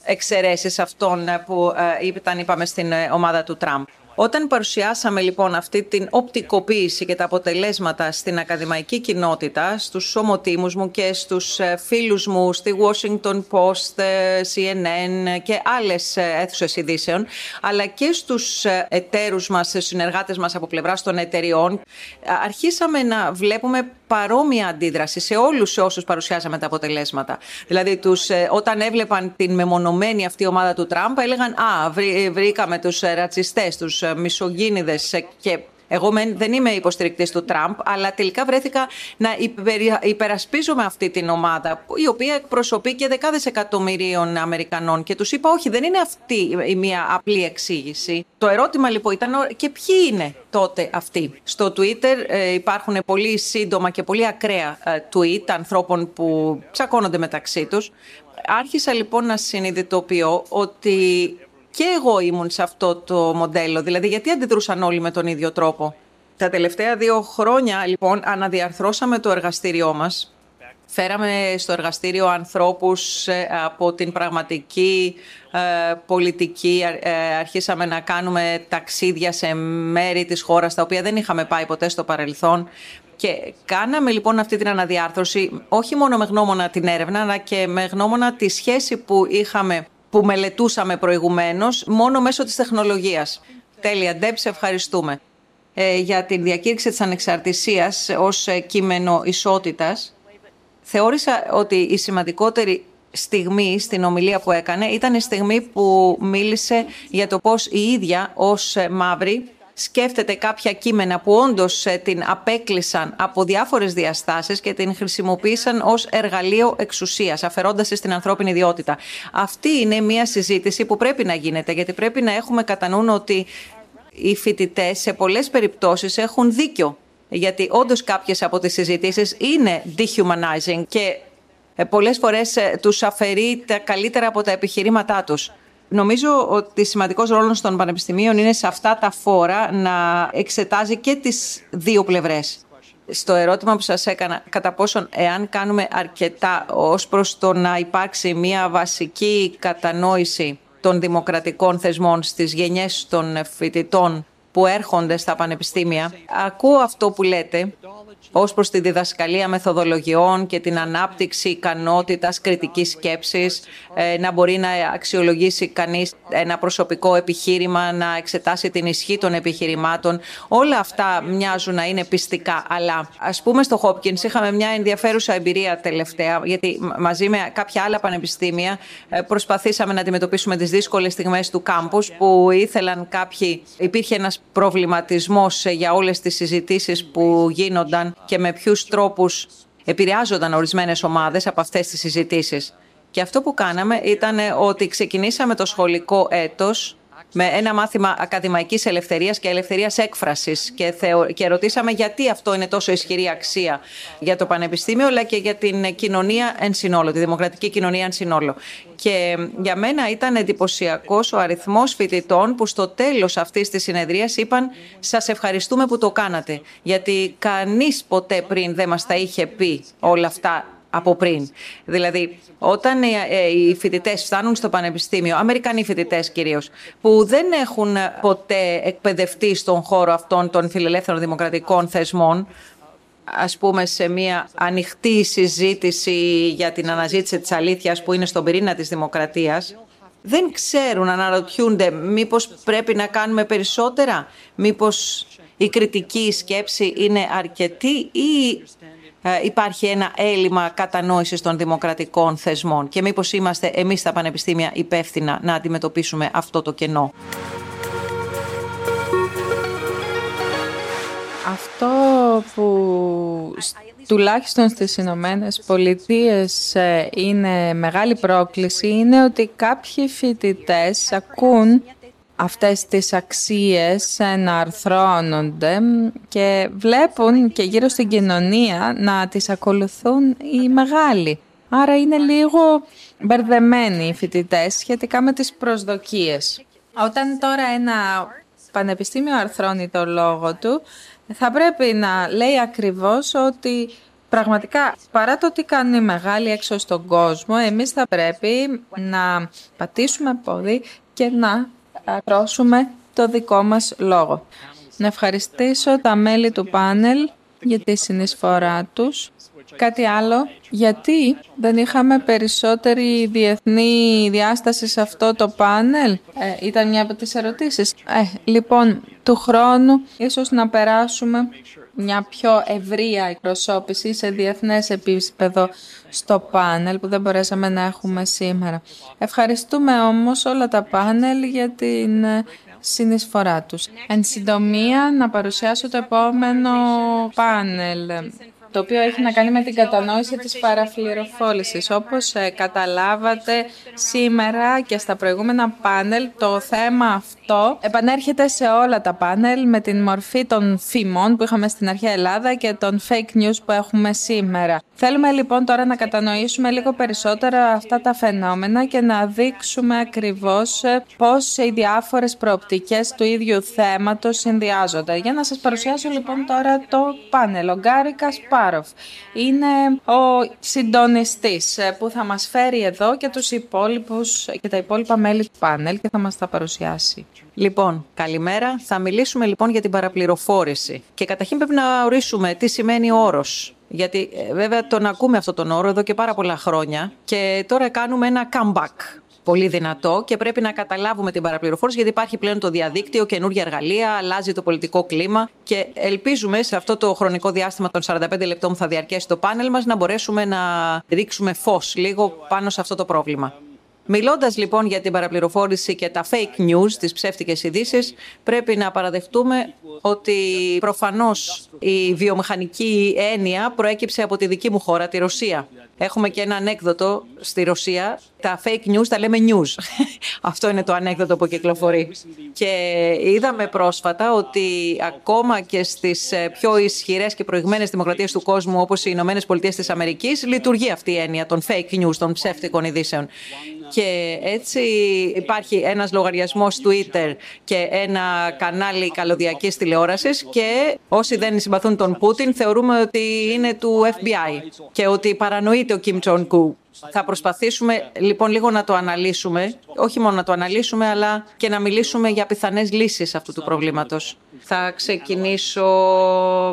εξαιρέσεις αυτών που ε, ήταν, είπαμε, στην ομάδα του Τραμπ. Όταν παρουσιάσαμε λοιπόν αυτή την οπτικοποίηση και τα αποτελέσματα στην ακαδημαϊκή κοινότητα, στους ομοτήμους μου και στους φίλους μου στη Washington Post, σι εν εν και άλλες αίθουσες ειδήσεων, αλλά και στους εταίρους μας, στους συνεργάτες μας από πλευράς των εταιριών, αρχίσαμε να βλέπουμε παρόμοια αντίδραση σε όλους όσους παρουσιάσαμε τα αποτελέσματα. Δηλαδή, τους, όταν έβλεπαν την μεμονωμένη αυτή ομάδα του Τραμπ, έλεγαν «Α, βρή, βρήκαμε τους ρατσιστές, τους μισογίνηδες». Και εγώ δεν είμαι υποστηρικτής του Τραμπ, αλλά τελικά βρέθηκα να υπερασπίζομαι αυτή την ομάδα, η οποία εκπροσωπεί και δεκάδες εκατομμυρίων Αμερικανών. Και τους είπα, όχι, δεν είναι αυτή η μία απλή εξήγηση. Το ερώτημα λοιπόν ήταν, και ποιοι είναι τότε αυτοί. Στο Twitter υπάρχουν πολύ σύντομα και πολύ ακραία tweet ανθρώπων που τσακώνονται μεταξύ τους. Άρχισα λοιπόν να συνειδητοποιώ ότι... και εγώ ήμουν σε αυτό το μοντέλο, δηλαδή γιατί αντιδρούσαν όλοι με τον ίδιο τρόπο. Τα τελευταία δύο χρόνια, λοιπόν, αναδιαρθρώσαμε το εργαστήριό μας. Φέραμε στο εργαστήριο ανθρώπους από την πραγματική ε, πολιτική. Ε, αρχίσαμε να κάνουμε ταξίδια σε μέρη της χώρας, τα οποία δεν είχαμε πάει ποτέ στο παρελθόν. Και κάναμε λοιπόν αυτή την αναδιάρθρωση, όχι μόνο με γνώμονα την έρευνα, αλλά και με γνώμονα τη σχέση που είχαμε, που μελετούσαμε προηγουμένως, μόνο μέσω της τεχνολογίας. Τέλεια, Ντεμπ, σε ευχαριστούμε ε, για την διακήρυξη της ανεξαρτησίας ως κείμενο ισότητας. Θεώρησα ότι η σημαντικότερη στιγμή στην ομιλία που έκανε ήταν η στιγμή που μίλησε για το πώς η ίδια ως μαύρη σκέφτεται κάποια κείμενα που όντως την απέκλεισαν από διάφορες διαστάσεις και την χρησιμοποίησαν ως εργαλείο εξουσίας, αφαιρώντας την ανθρώπινη ιδιότητα. Αυτή είναι μια συζήτηση που πρέπει να γίνεται, γιατί πρέπει να έχουμε κατά νου ότι οι φοιτητές σε πολλές περιπτώσεις έχουν δίκιο, γιατί όντως κάποιες από τις συζητήσεις είναι dehumanizing και πολλές φορές τους αφαιρεί τα καλύτερα από τα επιχειρήματά τους. Νομίζω ότι σημαντικός ρόλος των πανεπιστημίων είναι σε αυτά τα φόρα να εξετάζει και τις δύο πλευρές. Στο ερώτημα που σας έκανα, κατά πόσον εάν κάνουμε αρκετά ως προς το να υπάρξει μια βασική κατανόηση των δημοκρατικών θεσμών στις γενιές των φοιτητών που έρχονται στα πανεπιστήμια, ακούω αυτό που λέτε ως προς τη διδασκαλία μεθοδολογιών και την ανάπτυξη ικανότητας κριτικής σκέψης, να μπορεί να αξιολογήσει κανείς ένα προσωπικό επιχείρημα, να εξετάσει την ισχύ των επιχειρημάτων. Όλα αυτά μοιάζουν να είναι πιστικά, αλλά ας πούμε στο Hopkins είχαμε μια ενδιαφέρουσα εμπειρία τελευταία, γιατί μαζί με κάποια άλλα πανεπιστήμια προσπαθήσαμε να αντιμετωπίσουμε τις δύσκολες στιγμές του κάμπους, που ήθελαν κάποιοι, υπήρχε ένας προβληματισμός για όλες τις συζητήσεις που γίνονταν και με ποιους τρόπους επηρεάζονταν ορισμένες ομάδες από αυτές τις συζητήσεις. Και αυτό που κάναμε ήταν ότι ξεκινήσαμε το σχολικό έτος με ένα μάθημα ακαδημαϊκής ελευθερίας και ελευθερίας έκφρασης και, θεω... και ρωτήσαμε γιατί αυτό είναι τόσο ισχυρή αξία για το πανεπιστήμιο αλλά και για την κοινωνία εν συνόλο, τη δημοκρατική κοινωνία εν συνόλο. Και για μένα ήταν εντυπωσιακός ο αριθμός φοιτητών που στο τέλος αυτής της συνεδρίας είπαν «Σας ευχαριστούμε που το κάνατε», γιατί κανείς ποτέ πριν δεν μας τα είχε πει όλα αυτά από πριν. Δηλαδή, όταν οι φοιτητές φτάνουν στο πανεπιστήμιο, Αμερικανοί φοιτητές κυρίως, που δεν έχουν ποτέ εκπαιδευτεί στον χώρο αυτών των φιλελεύθερων δημοκρατικών θεσμών, ας πούμε σε μια ανοιχτή συζήτηση για την αναζήτηση της αλήθειας που είναι στον πυρήνα της δημοκρατίας, δεν ξέρουν, αναρωτιούνται μήπως πρέπει να κάνουμε περισσότερα, μήπως η κριτική σκέψη είναι αρκετή ή υπάρχει ένα έλλειμμα κατανόησης των δημοκρατικών θεσμών και μήπως είμαστε εμείς τα πανεπιστήμια υπεύθυνα να αντιμετωπίσουμε αυτό το κενό. Αυτό που τουλάχιστον στις Ηνωμένες Πολιτείες είναι μεγάλη πρόκληση είναι ότι κάποιοι φοιτητές ακούν αυτές τις αξίες να αρθρώνονται και βλέπουν και γύρω στην κοινωνία να τις ακολουθούν οι μεγάλοι. Άρα είναι λίγο μπερδεμένοι οι φοιτητές σχετικά με τις προσδοκίες. Όταν τώρα ένα πανεπιστήμιο αρθρώνει το λόγο του, θα πρέπει να λέει ακριβώς ότι πραγματικά, παρά το τι κάνουν οι μεγάλοι έξω στον κόσμο, εμείς θα πρέπει να πατήσουμε πόδι και να ακρώσουμε το δικό μας λόγο. Να ευχαριστήσω τα μέλη του πάνελ για τη συνεισφορά τους. Κάτι άλλο, γιατί δεν είχαμε περισσότερη διεθνή διάσταση σε αυτό το πάνελ, ε, ήταν μια από τις ερωτήσεις. Ε, λοιπόν, του χρόνου ίσως να περάσουμε μια πιο ευρεία εκπροσώπηση σε διεθνές επίπεδο στο πάνελ που δεν μπορέσαμε να έχουμε σήμερα. Ευχαριστούμε όμως όλα τα πάνελ για την συνεισφορά τους. Εν συντομία, να παρουσιάσω το επόμενο πάνελ, το οποίο έχει να κάνει με την κατανόηση της παραπληροφόρησης. Όπως καταλάβατε σήμερα και στα προηγούμενα πάνελ, το θέμα αυτό επανέρχεται σε όλα τα πάνελ με την μορφή των φήμων που είχαμε στην αρχαία Ελλάδα και των fake news που έχουμε σήμερα. Θέλουμε λοιπόν τώρα να κατανοήσουμε λίγο περισσότερο αυτά τα φαινόμενα και να δείξουμε ακριβώς πώς οι διάφορες προοπτικές του ίδιου θέματος συνδυάζονται. Για να σας παρουσιάσω λοιπόν τώρα το πάνελ. Ο Γκάρι Κασπάροφ είναι ο συντονιστής που θα μας φέρει εδώ και τους υπόλοιπους και τα υπόλοιπα μέλη του πάνελ και θα μας τα παρουσιάσει. Λοιπόν, καλημέρα. Θα μιλήσουμε λοιπόν για την παραπληροφόρηση και καταρχήν πρέπει να ορίσουμε τι σημαίνει ο όρος. Γιατί βέβαια τον ακούμε αυτόν τον όρο εδώ και πάρα πολλά χρόνια και τώρα κάνουμε ένα comeback πολύ δυνατό και πρέπει να καταλάβουμε την παραπληροφόρηση, γιατί υπάρχει πλέον το διαδίκτυο, καινούργια εργαλεία, αλλάζει το πολιτικό κλίμα και ελπίζουμε σε αυτό το χρονικό διάστημα των σαράντα πέντε λεπτών που θα διαρκέσει το πάνελ μας να μπορέσουμε να ρίξουμε φως λίγο πάνω σε αυτό το πρόβλημα. Μιλώντας λοιπόν για την παραπληροφόρηση και τα fake news, τις ψεύτικες ειδήσεις, πρέπει να παραδεχτούμε ότι προφανώς η βιομηχανική έννοια προέκυψε από τη δική μου χώρα, τη Ρωσία. Έχουμε και ένα ανέκδοτο στη Ρωσία. Τα fake news τα λέμε news. Αυτό είναι το ανέκδοτο που κυκλοφορεί. Και είδαμε πρόσφατα ότι ακόμα και στις πιο ισχυρές και προηγμένες δημοκρατίες του κόσμου, όπως οι Ηνωμένες Πολιτείες της Αμερικής, λειτουργεί αυτή η έννοια των fake news, των ψεύτικων ειδήσεων. Και έτσι υπάρχει ένας λογαριασμός Twitter και ένα κανάλι καλωδιακής τηλεόρασης και όσοι δεν συμπαθούν τον Πούτιν θεωρούμε ότι είναι του Εφ Μπι Άι και ότι παρανοείται ο Κιμ Τζον Κου. Θα προσπαθήσουμε λοιπόν λίγο να το αναλύσουμε, όχι μόνο να το αναλύσουμε, αλλά και να μιλήσουμε για πιθανές λύσεις αυτού του προβλήματος. Θα ξεκινήσω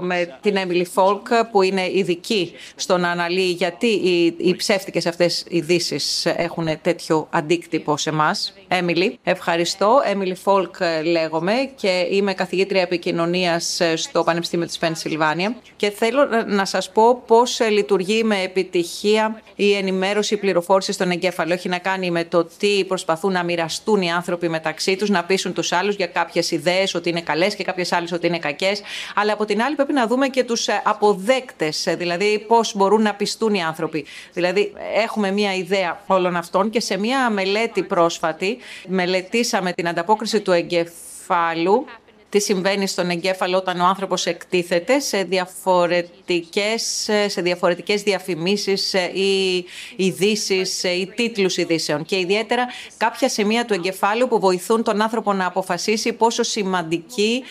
με την Emily Folk, που είναι ειδική στο να αναλύει γιατί οι, οι ψεύτικες αυτές ειδήσεις έχουν τέτοιο αντίκτυπο σε εμάς. Emily, ευχαριστώ. Emily Folk λέγομαι και είμαι καθηγήτρια επικοινωνίας στο Πανεπιστήμιο της Πενσιλβάνια και θέλω να σας πω πώς λειτουργεί με επιτυχία η ενημέρωση η πληροφόρηση στον εγκέφαλο. Έχει να κάνει με το τι προσπαθούν να μοιραστούν οι άνθρωποι μεταξύ τους, να πείσουν τους άλλους για κάποιες ιδέες ότι είναι καλές και κάποιες άλλες ότι είναι κακές. Αλλά από την άλλη πρέπει να δούμε και τους αποδέκτες, δηλαδή πώς μπορούν να πιστούν οι άνθρωποι. Δηλαδή έχουμε μια ιδέα όλων αυτών και σε μια μελέτη πρόσφατη μελετήσαμε την ανταπόκριση του εγκεφάλου, τι συμβαίνει στον εγκέφαλο όταν ο άνθρωπος εκτίθεται σε διαφορετικές, σε διαφορετικές διαφημίσεις ή ειδήσεις ή τίτλους ειδήσεων. Και ιδιαίτερα κάποια σημεία του εγκεφάλου που βοηθούν τον άνθρωπο να αποφασίσει πόσο σημαντική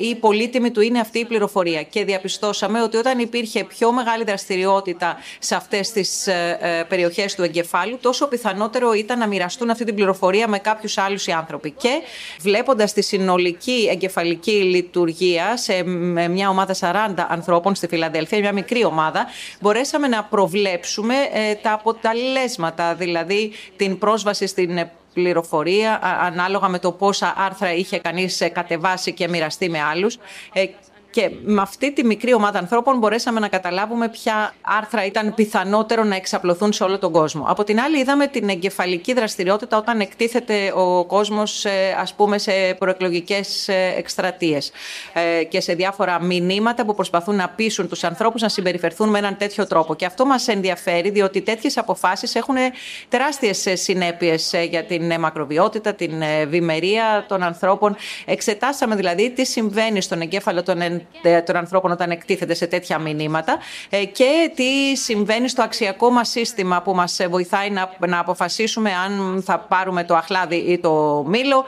ή πολύτιμη του είναι αυτή η πληροφορία. Και διαπιστώσαμε ότι όταν υπήρχε πιο μεγάλη δραστηριότητα σε αυτές τις περιοχές του εγκεφάλου, τόσο πιθανότερο ήταν να μοιραστούν αυτή την πληροφορία με κάποιους άλλους οι άνθρωποι. Και βλέποντας τη συνολική εγκεφαλική λειτουργία σε μια ομάδα σαράντα ανθρώπων στη Φιλαδέλφια, μια μικρή ομάδα, μπορέσαμε να προβλέψουμε τα αποτελέσματα, δηλαδή την πρόσβαση στην πληροφορία ανάλογα με το πόσα άρθρα είχε κανείς κατεβάσει και μοιραστεί με άλλους. Και με αυτή τη μικρή ομάδα ανθρώπων μπορέσαμε να καταλάβουμε ποια άρθρα ήταν πιθανότερο να εξαπλωθούν σε όλο τον κόσμο. Από την άλλη, είδαμε την εγκεφαλική δραστηριότητα όταν εκτίθεται ο κόσμος, ας πούμε, σε προεκλογικές εκστρατείες και σε διάφορα μηνύματα που προσπαθούν να πείσουν τους ανθρώπους να συμπεριφερθούν με έναν τέτοιο τρόπο. Και αυτό μας ενδιαφέρει, διότι τέτοιες αποφάσεις έχουν τεράστιες συνέπειες για την μακροβιότητα, την ευημερία των ανθρώπων. Εξετάσαμε δηλαδή τι συμβαίνει στον εγκέφαλο των των ανθρώπων όταν εκτίθεται σε τέτοια μηνύματα και τι συμβαίνει στο αξιακό μας σύστημα που μας βοηθάει να, να αποφασίσουμε αν θα πάρουμε το αχλάδι ή το μήλο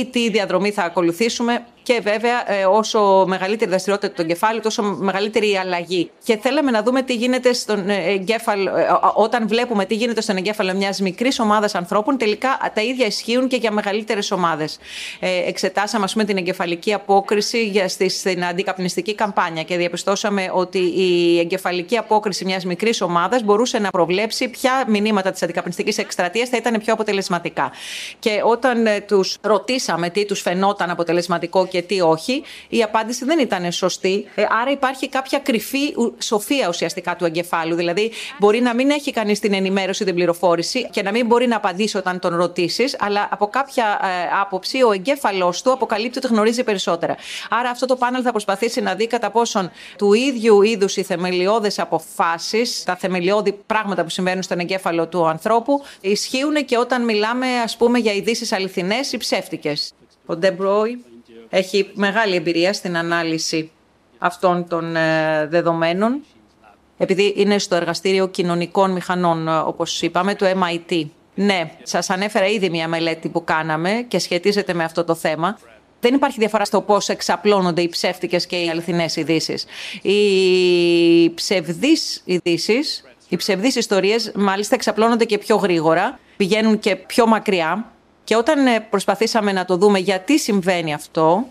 ή τι διαδρομή θα ακολουθήσουμε. Και βέβαια, όσο μεγαλύτερη δραστηριότητα του εγκεφάλου, τόσο μεγαλύτερη η αλλαγή. Και θέλαμε να δούμε τι γίνεται στον εγκέφαλο. Όταν βλέπουμε τι γίνεται στον εγκέφαλο μιας μικρής ομάδας ανθρώπων, τελικά τα ίδια ισχύουν και για μεγαλύτερες ομάδες. Ε, εξετάσαμε, ας πούμε, την εγκεφαλική απόκριση για στη, στην αντικαπνιστική καμπάνια και διαπιστώσαμε ότι η εγκεφαλική απόκριση μιας μικρής ομάδας μπορούσε να προβλέψει ποια μηνύματα της αντικαπνιστικής εκστρατείας θα ήταν πιο αποτελεσματικά. Και όταν τους ρωτήσαμε τι τους φαινόταν αποτελεσματικό και τι όχι, η απάντηση δεν ήταν σωστή. Άρα υπάρχει κάποια κρυφή σοφία ουσιαστικά του εγκεφάλου. Δηλαδή, μπορεί να μην έχει κανείς την ενημέρωση, την πληροφόρηση και να μην μπορεί να απαντήσει όταν τον ρωτήσεις, αλλά από κάποια ε, άποψη ο εγκέφαλος του αποκαλύπτει ότι γνωρίζει περισσότερα. Άρα, αυτό το πάνελ θα προσπαθήσει να δει κατά πόσον του ίδιου είδους οι θεμελιώδες αποφάσεις, τα θεμελιώδη πράγματα που συμβαίνουν στον εγκέφαλο του ανθρώπου, ισχύουν και όταν μιλάμε, ας πούμε, για ειδήσεις αληθινές ή ψεύτικες. Ο Deb Roy έχει μεγάλη εμπειρία στην ανάλυση αυτών των δεδομένων, επειδή είναι στο εργαστήριο κοινωνικών μηχανών, όπως είπαμε, του εμ άι τι. Ναι, σας ανέφερα ήδη μια μελέτη που κάναμε και σχετίζεται με αυτό το θέμα. Δεν υπάρχει διαφορά στο πώς εξαπλώνονται οι ψεύτικες και οι αληθινές ειδήσεις. Οι ψευδείς ειδήσεις, οι ψευδείς ιστορίες, μάλιστα εξαπλώνονται και πιο γρήγορα, πηγαίνουν και πιο μακριά. Και όταν προσπαθήσαμε να το δούμε γιατί συμβαίνει αυτό,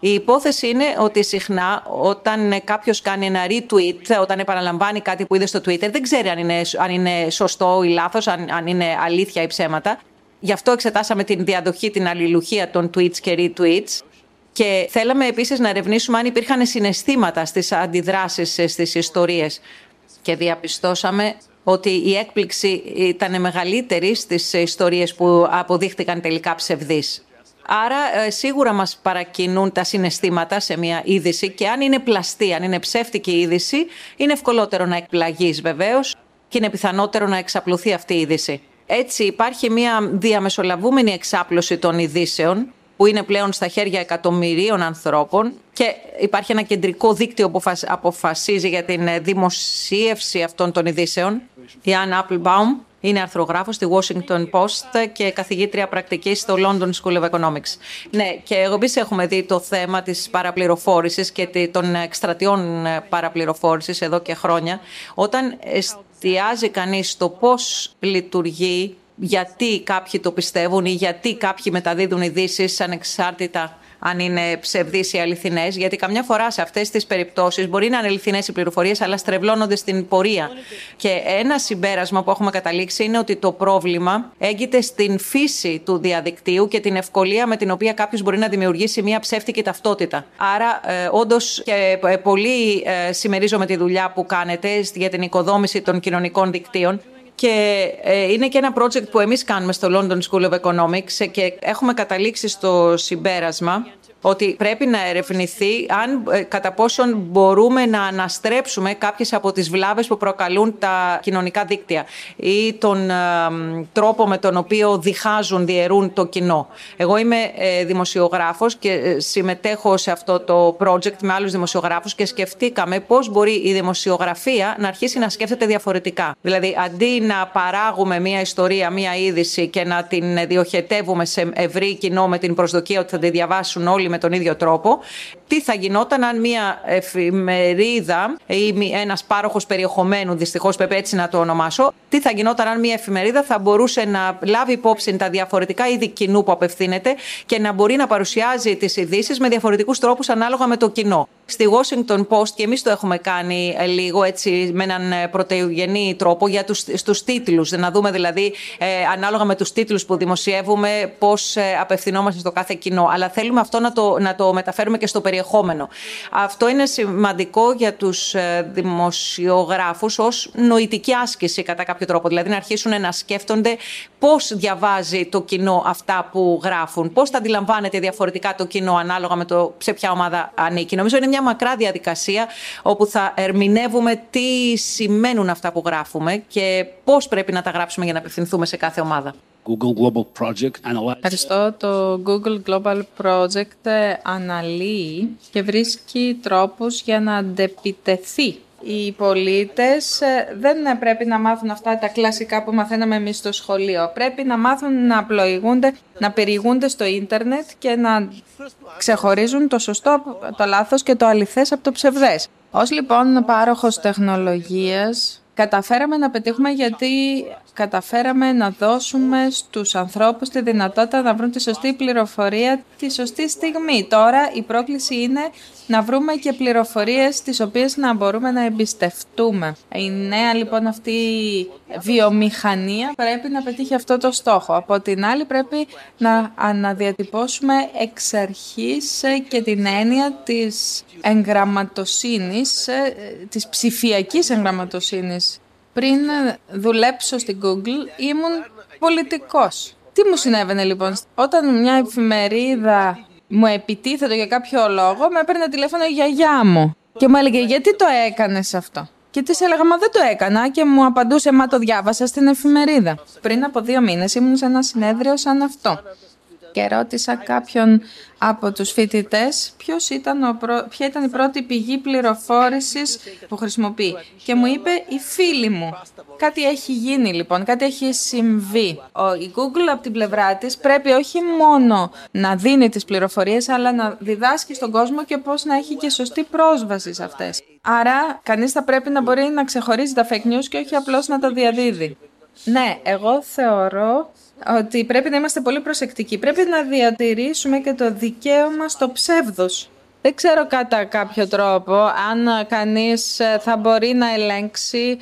η υπόθεση είναι ότι συχνά όταν κάποιος κάνει ένα retweet, όταν επαναλαμβάνει κάτι που είδε στο Twitter, δεν ξέρει αν είναι, αν είναι σωστό ή λάθος, αν, αν είναι αλήθεια ή ψέματα. Γι' αυτό εξετάσαμε την διαδοχή, την αλληλουχία των tweets και retweets. Και θέλαμε επίσης να ερευνήσουμε αν υπήρχαν συναισθήματα στις αντιδράσεις, στις ιστορίες. Και διαπιστώσαμε ότι η έκπληξη ήταν μεγαλύτερη στις ιστορίες που αποδείχτηκαν τελικά ψευδείς. Άρα σίγουρα μας παρακινούν τα συναισθήματα σε μια είδηση και αν είναι πλαστή, αν είναι ψεύτικη είδηση, είναι ευκολότερο να εκπλαγείς βεβαίως και είναι πιθανότερο να εξαπλωθεί αυτή η είδηση. Έτσι υπάρχει μια διαμεσολαβούμενη εξάπλωση των ειδήσεων που είναι πλέον στα χέρια εκατομμυρίων ανθρώπων και υπάρχει ένα κεντρικό δίκτυο που αποφασίζει για την δημοσίευση αυτών των ειδήσεων. Η Anna Applebaum είναι αρθρογράφος στη Washington Post και καθηγήτρια πρακτικής στο London School of Economics. Ναι, και εμείς έχουμε δει το θέμα της παραπληροφόρησης και των εκστρατιών παραπληροφόρησης εδώ και χρόνια. Όταν εστιάζει κανείς στο πώς λειτουργεί, γιατί κάποιοι το πιστεύουν ή γιατί κάποιοι μεταδίδουν ειδήσεις ανεξάρτητα αν είναι ψευδείς ή αληθινές, γιατί καμιά φορά σε αυτές τις περιπτώσεις μπορεί να είναι αληθινές οι πληροφορίες, αλλά στρεβλώνονται στην πορεία. Και ένα συμπέρασμα που έχουμε καταλήξει είναι ότι το πρόβλημα έγκυται στην φύση του διαδικτύου και την ευκολία με την οποία κάποιος μπορεί να δημιουργήσει μια ψεύτικη ταυτότητα. Άρα, ε, όντως, και ε, πολύ ε, συμμερίζομαι τη δουλειά που κάνετε για την οικοδόμηση των κοινωνικών δικτύων. Και είναι και ένα project που εμείς κάνουμε στο London School of Economics και έχουμε καταλήξει στο συμπέρασμα ότι πρέπει να ερευνηθεί αν κατά πόσον μπορούμε να αναστρέψουμε κάποιες από τις βλάβες που προκαλούν τα κοινωνικά δίκτυα ή τον ε, τρόπο με τον οποίο διχάζουν, διαιρούν το κοινό. Εγώ είμαι ε, δημοσιογράφος και συμμετέχω σε αυτό το project με άλλους δημοσιογράφους και σκεφτήκαμε πώς μπορεί η δημοσιογραφία να αρχίσει να σκέφτεται διαφορετικά. Δηλαδή, αντί να παράγουμε μια ιστορία, μια είδηση και να την διοχετεύουμε σε ευρύ κοινό με την προσδοκία ότι θα τη διαβάσουν όλοι με τον ίδιο τρόπο, τι θα γινόταν αν μια εφημερίδα ή ένας πάροχος περιεχομένου, δυστυχώς πρέπει έτσι να το ονομάσω, τι θα γινόταν αν μια εφημερίδα θα μπορούσε να λάβει υπόψη τα διαφορετικά είδη κοινού που απευθύνεται και να μπορεί να παρουσιάζει τις ειδήσεις με διαφορετικούς τρόπους ανάλογα με το κοινό. Στη Washington Post, και εμείς το έχουμε κάνει λίγο έτσι με έναν πρωτογενή τρόπο για τους, στους τίτλους, να δούμε δηλαδή ε, ανάλογα με τους τίτλους που δημοσιεύουμε πώς ε, απευθυνόμαστε στο κάθε κοινό. Αλλά θέλουμε αυτό να το στο, να το μεταφέρουμε και στο περιεχόμενο. Αυτό είναι σημαντικό για τους δημοσιογράφους ως νοητική άσκηση κατά κάποιο τρόπο. Δηλαδή να αρχίσουν να σκέφτονται πώς διαβάζει το κοινό αυτά που γράφουν, πώς τα αντιλαμβάνεται διαφορετικά το κοινό ανάλογα με το σε ποια ομάδα ανήκει. Νομίζω είναι μια μακρά διαδικασία όπου θα ερμηνεύουμε τι σημαίνουν αυτά που γράφουμε και πώς πρέπει να τα γράψουμε για να απευθυνθούμε σε κάθε ομάδα. Google Global Project analyze... Ευχαριστώ. Το Google Global Project αναλύει και βρίσκει τρόπους για να αντεπιτεθεί. Οι πολίτες δεν πρέπει να μάθουν αυτά τα κλασικά που μαθαίναμε εμείς στο σχολείο. Πρέπει να μάθουν να πλοηγούνται, να περιηγούνται στο ίντερνετ και να ξεχωρίζουν το σωστό, το λάθος και το αληθές από το ψευδές. Ως λοιπόν πάροχος τεχνολογίας, καταφέραμε να πετύχουμε γιατί καταφέραμε να δώσουμε στους ανθρώπους τη δυνατότητα να βρουν τη σωστή πληροφορία τη σωστή στιγμή. Τώρα η πρόκληση είναι να βρούμε και πληροφορίες τις οποίες να μπορούμε να εμπιστευτούμε. Η νέα λοιπόν αυτή βιομηχανία πρέπει να πετύχει αυτό το στόχο. Από την άλλη πρέπει να αναδιατυπώσουμε εξ αρχής και την έννοια της εγγραμματοσύνης, της ψηφιακής εγγραμματοσύνης. Πριν δουλέψω στην Google ήμουν πολιτικός. Τι μου συνέβαινε λοιπόν? Όταν μια εφημερίδα μου επιτίθετο για κάποιο λόγο, με έπαιρνε τηλέφωνο η γιαγιά μου και μου έλεγε γιατί το έκανες αυτό. Και της έλεγα μα δεν το έκανα και μου απαντούσε μα το διάβασα στην εφημερίδα. Πριν από δύο μήνες ήμουν σε ένα συνέδριο σαν αυτό και ρώτησα κάποιον από τους φοιτητές ποιος ήταν ο προ... ποια ήταν η πρώτη πηγή πληροφόρησης που χρησιμοποιεί. Και μου είπε η φίλη μου. Κάτι έχει γίνει λοιπόν, κάτι έχει συμβεί. Η Google από την πλευρά της πρέπει όχι μόνο να δίνει τις πληροφορίες, αλλά να διδάσκει στον κόσμο και πώς να έχει και σωστή πρόσβαση σε αυτές. Άρα κανείς θα πρέπει να μπορεί να ξεχωρίζει τα fake news και όχι απλώς να τα διαδίδει. Ναι, εγώ θεωρώ ότι πρέπει να είμαστε πολύ προσεκτικοί. Πρέπει να διατηρήσουμε και το δικαίωμα στο ψεύδος. Δεν ξέρω κατά κάποιο τρόπο αν κανείς θα μπορεί να ελέγξει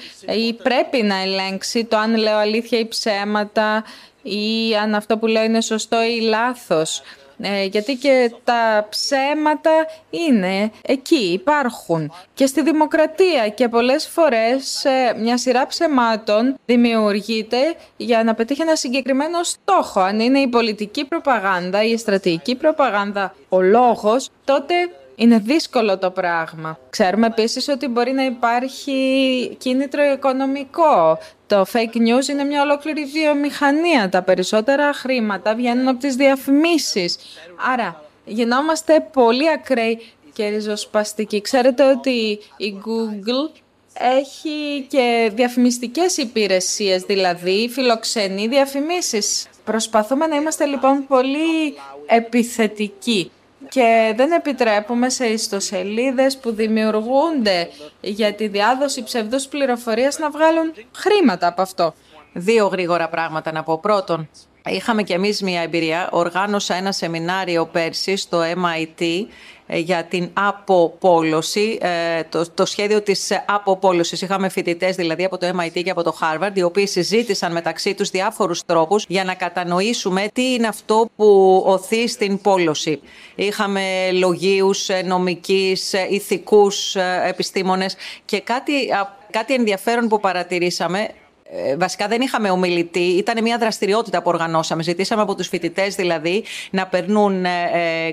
ή πρέπει να ελέγξει το αν λέω αλήθεια ή ψέματα ή αν αυτό που λέω είναι σωστό ή λάθος. Ε, γιατί και τα ψέματα είναι εκεί, υπάρχουν και στη δημοκρατία και πολλές φορές ε, μια σειρά ψεμάτων δημιουργείται για να πετύχει ένα συγκεκριμένο στόχο. Αν είναι η πολιτική προπαγάνδα, η στρατηγική προπαγάνδα, ο λόγος, τότε είναι δύσκολο το πράγμα. Ξέρουμε επίσης ότι μπορεί να υπάρχει κίνητρο οικονομικό. Το fake news είναι μια ολόκληρη βιομηχανία. Τα περισσότερα χρήματα βγαίνουν από τις διαφημίσεις. Άρα γινόμαστε πολύ ακραίοι και ριζοσπαστικοί. Ξέρετε ότι η Google έχει και διαφημιστικές υπηρεσίες, δηλαδή φιλοξενεί διαφημίσεις. Προσπαθούμε να είμαστε λοιπόν πολύ επιθετικοί. Και δεν επιτρέπουμε σε ιστοσελίδες που δημιουργούνται για τη διάδοση ψευδούς πληροφορίας να βγάλουν χρήματα από αυτό. Δύο γρήγορα πράγματα να πω. Πρώτον, είχαμε κι εμείς μια εμπειρία. Οργάνωσα ένα σεμινάριο πέρσι στο εμ άι τι για την αποπόλωση, το, το σχέδιο της αποπόλωσης. Είχαμε φοιτητές δηλαδή από το εμ άι τι και από το Harvard, οι οποίοι συζήτησαν μεταξύ τους διάφορους τρόπους για να κατανοήσουμε τι είναι αυτό που οθεί στην πόλωση. Είχαμε λογίους, νομικούς, ηθικούς επιστήμονες και κάτι, κάτι ενδιαφέρον που παρατηρήσαμε. Βασικά δεν είχαμε ομιλητή, ήταν μια δραστηριότητα που οργανώσαμε. Ζητήσαμε από τους φοιτητές δηλαδή να περνούν ε,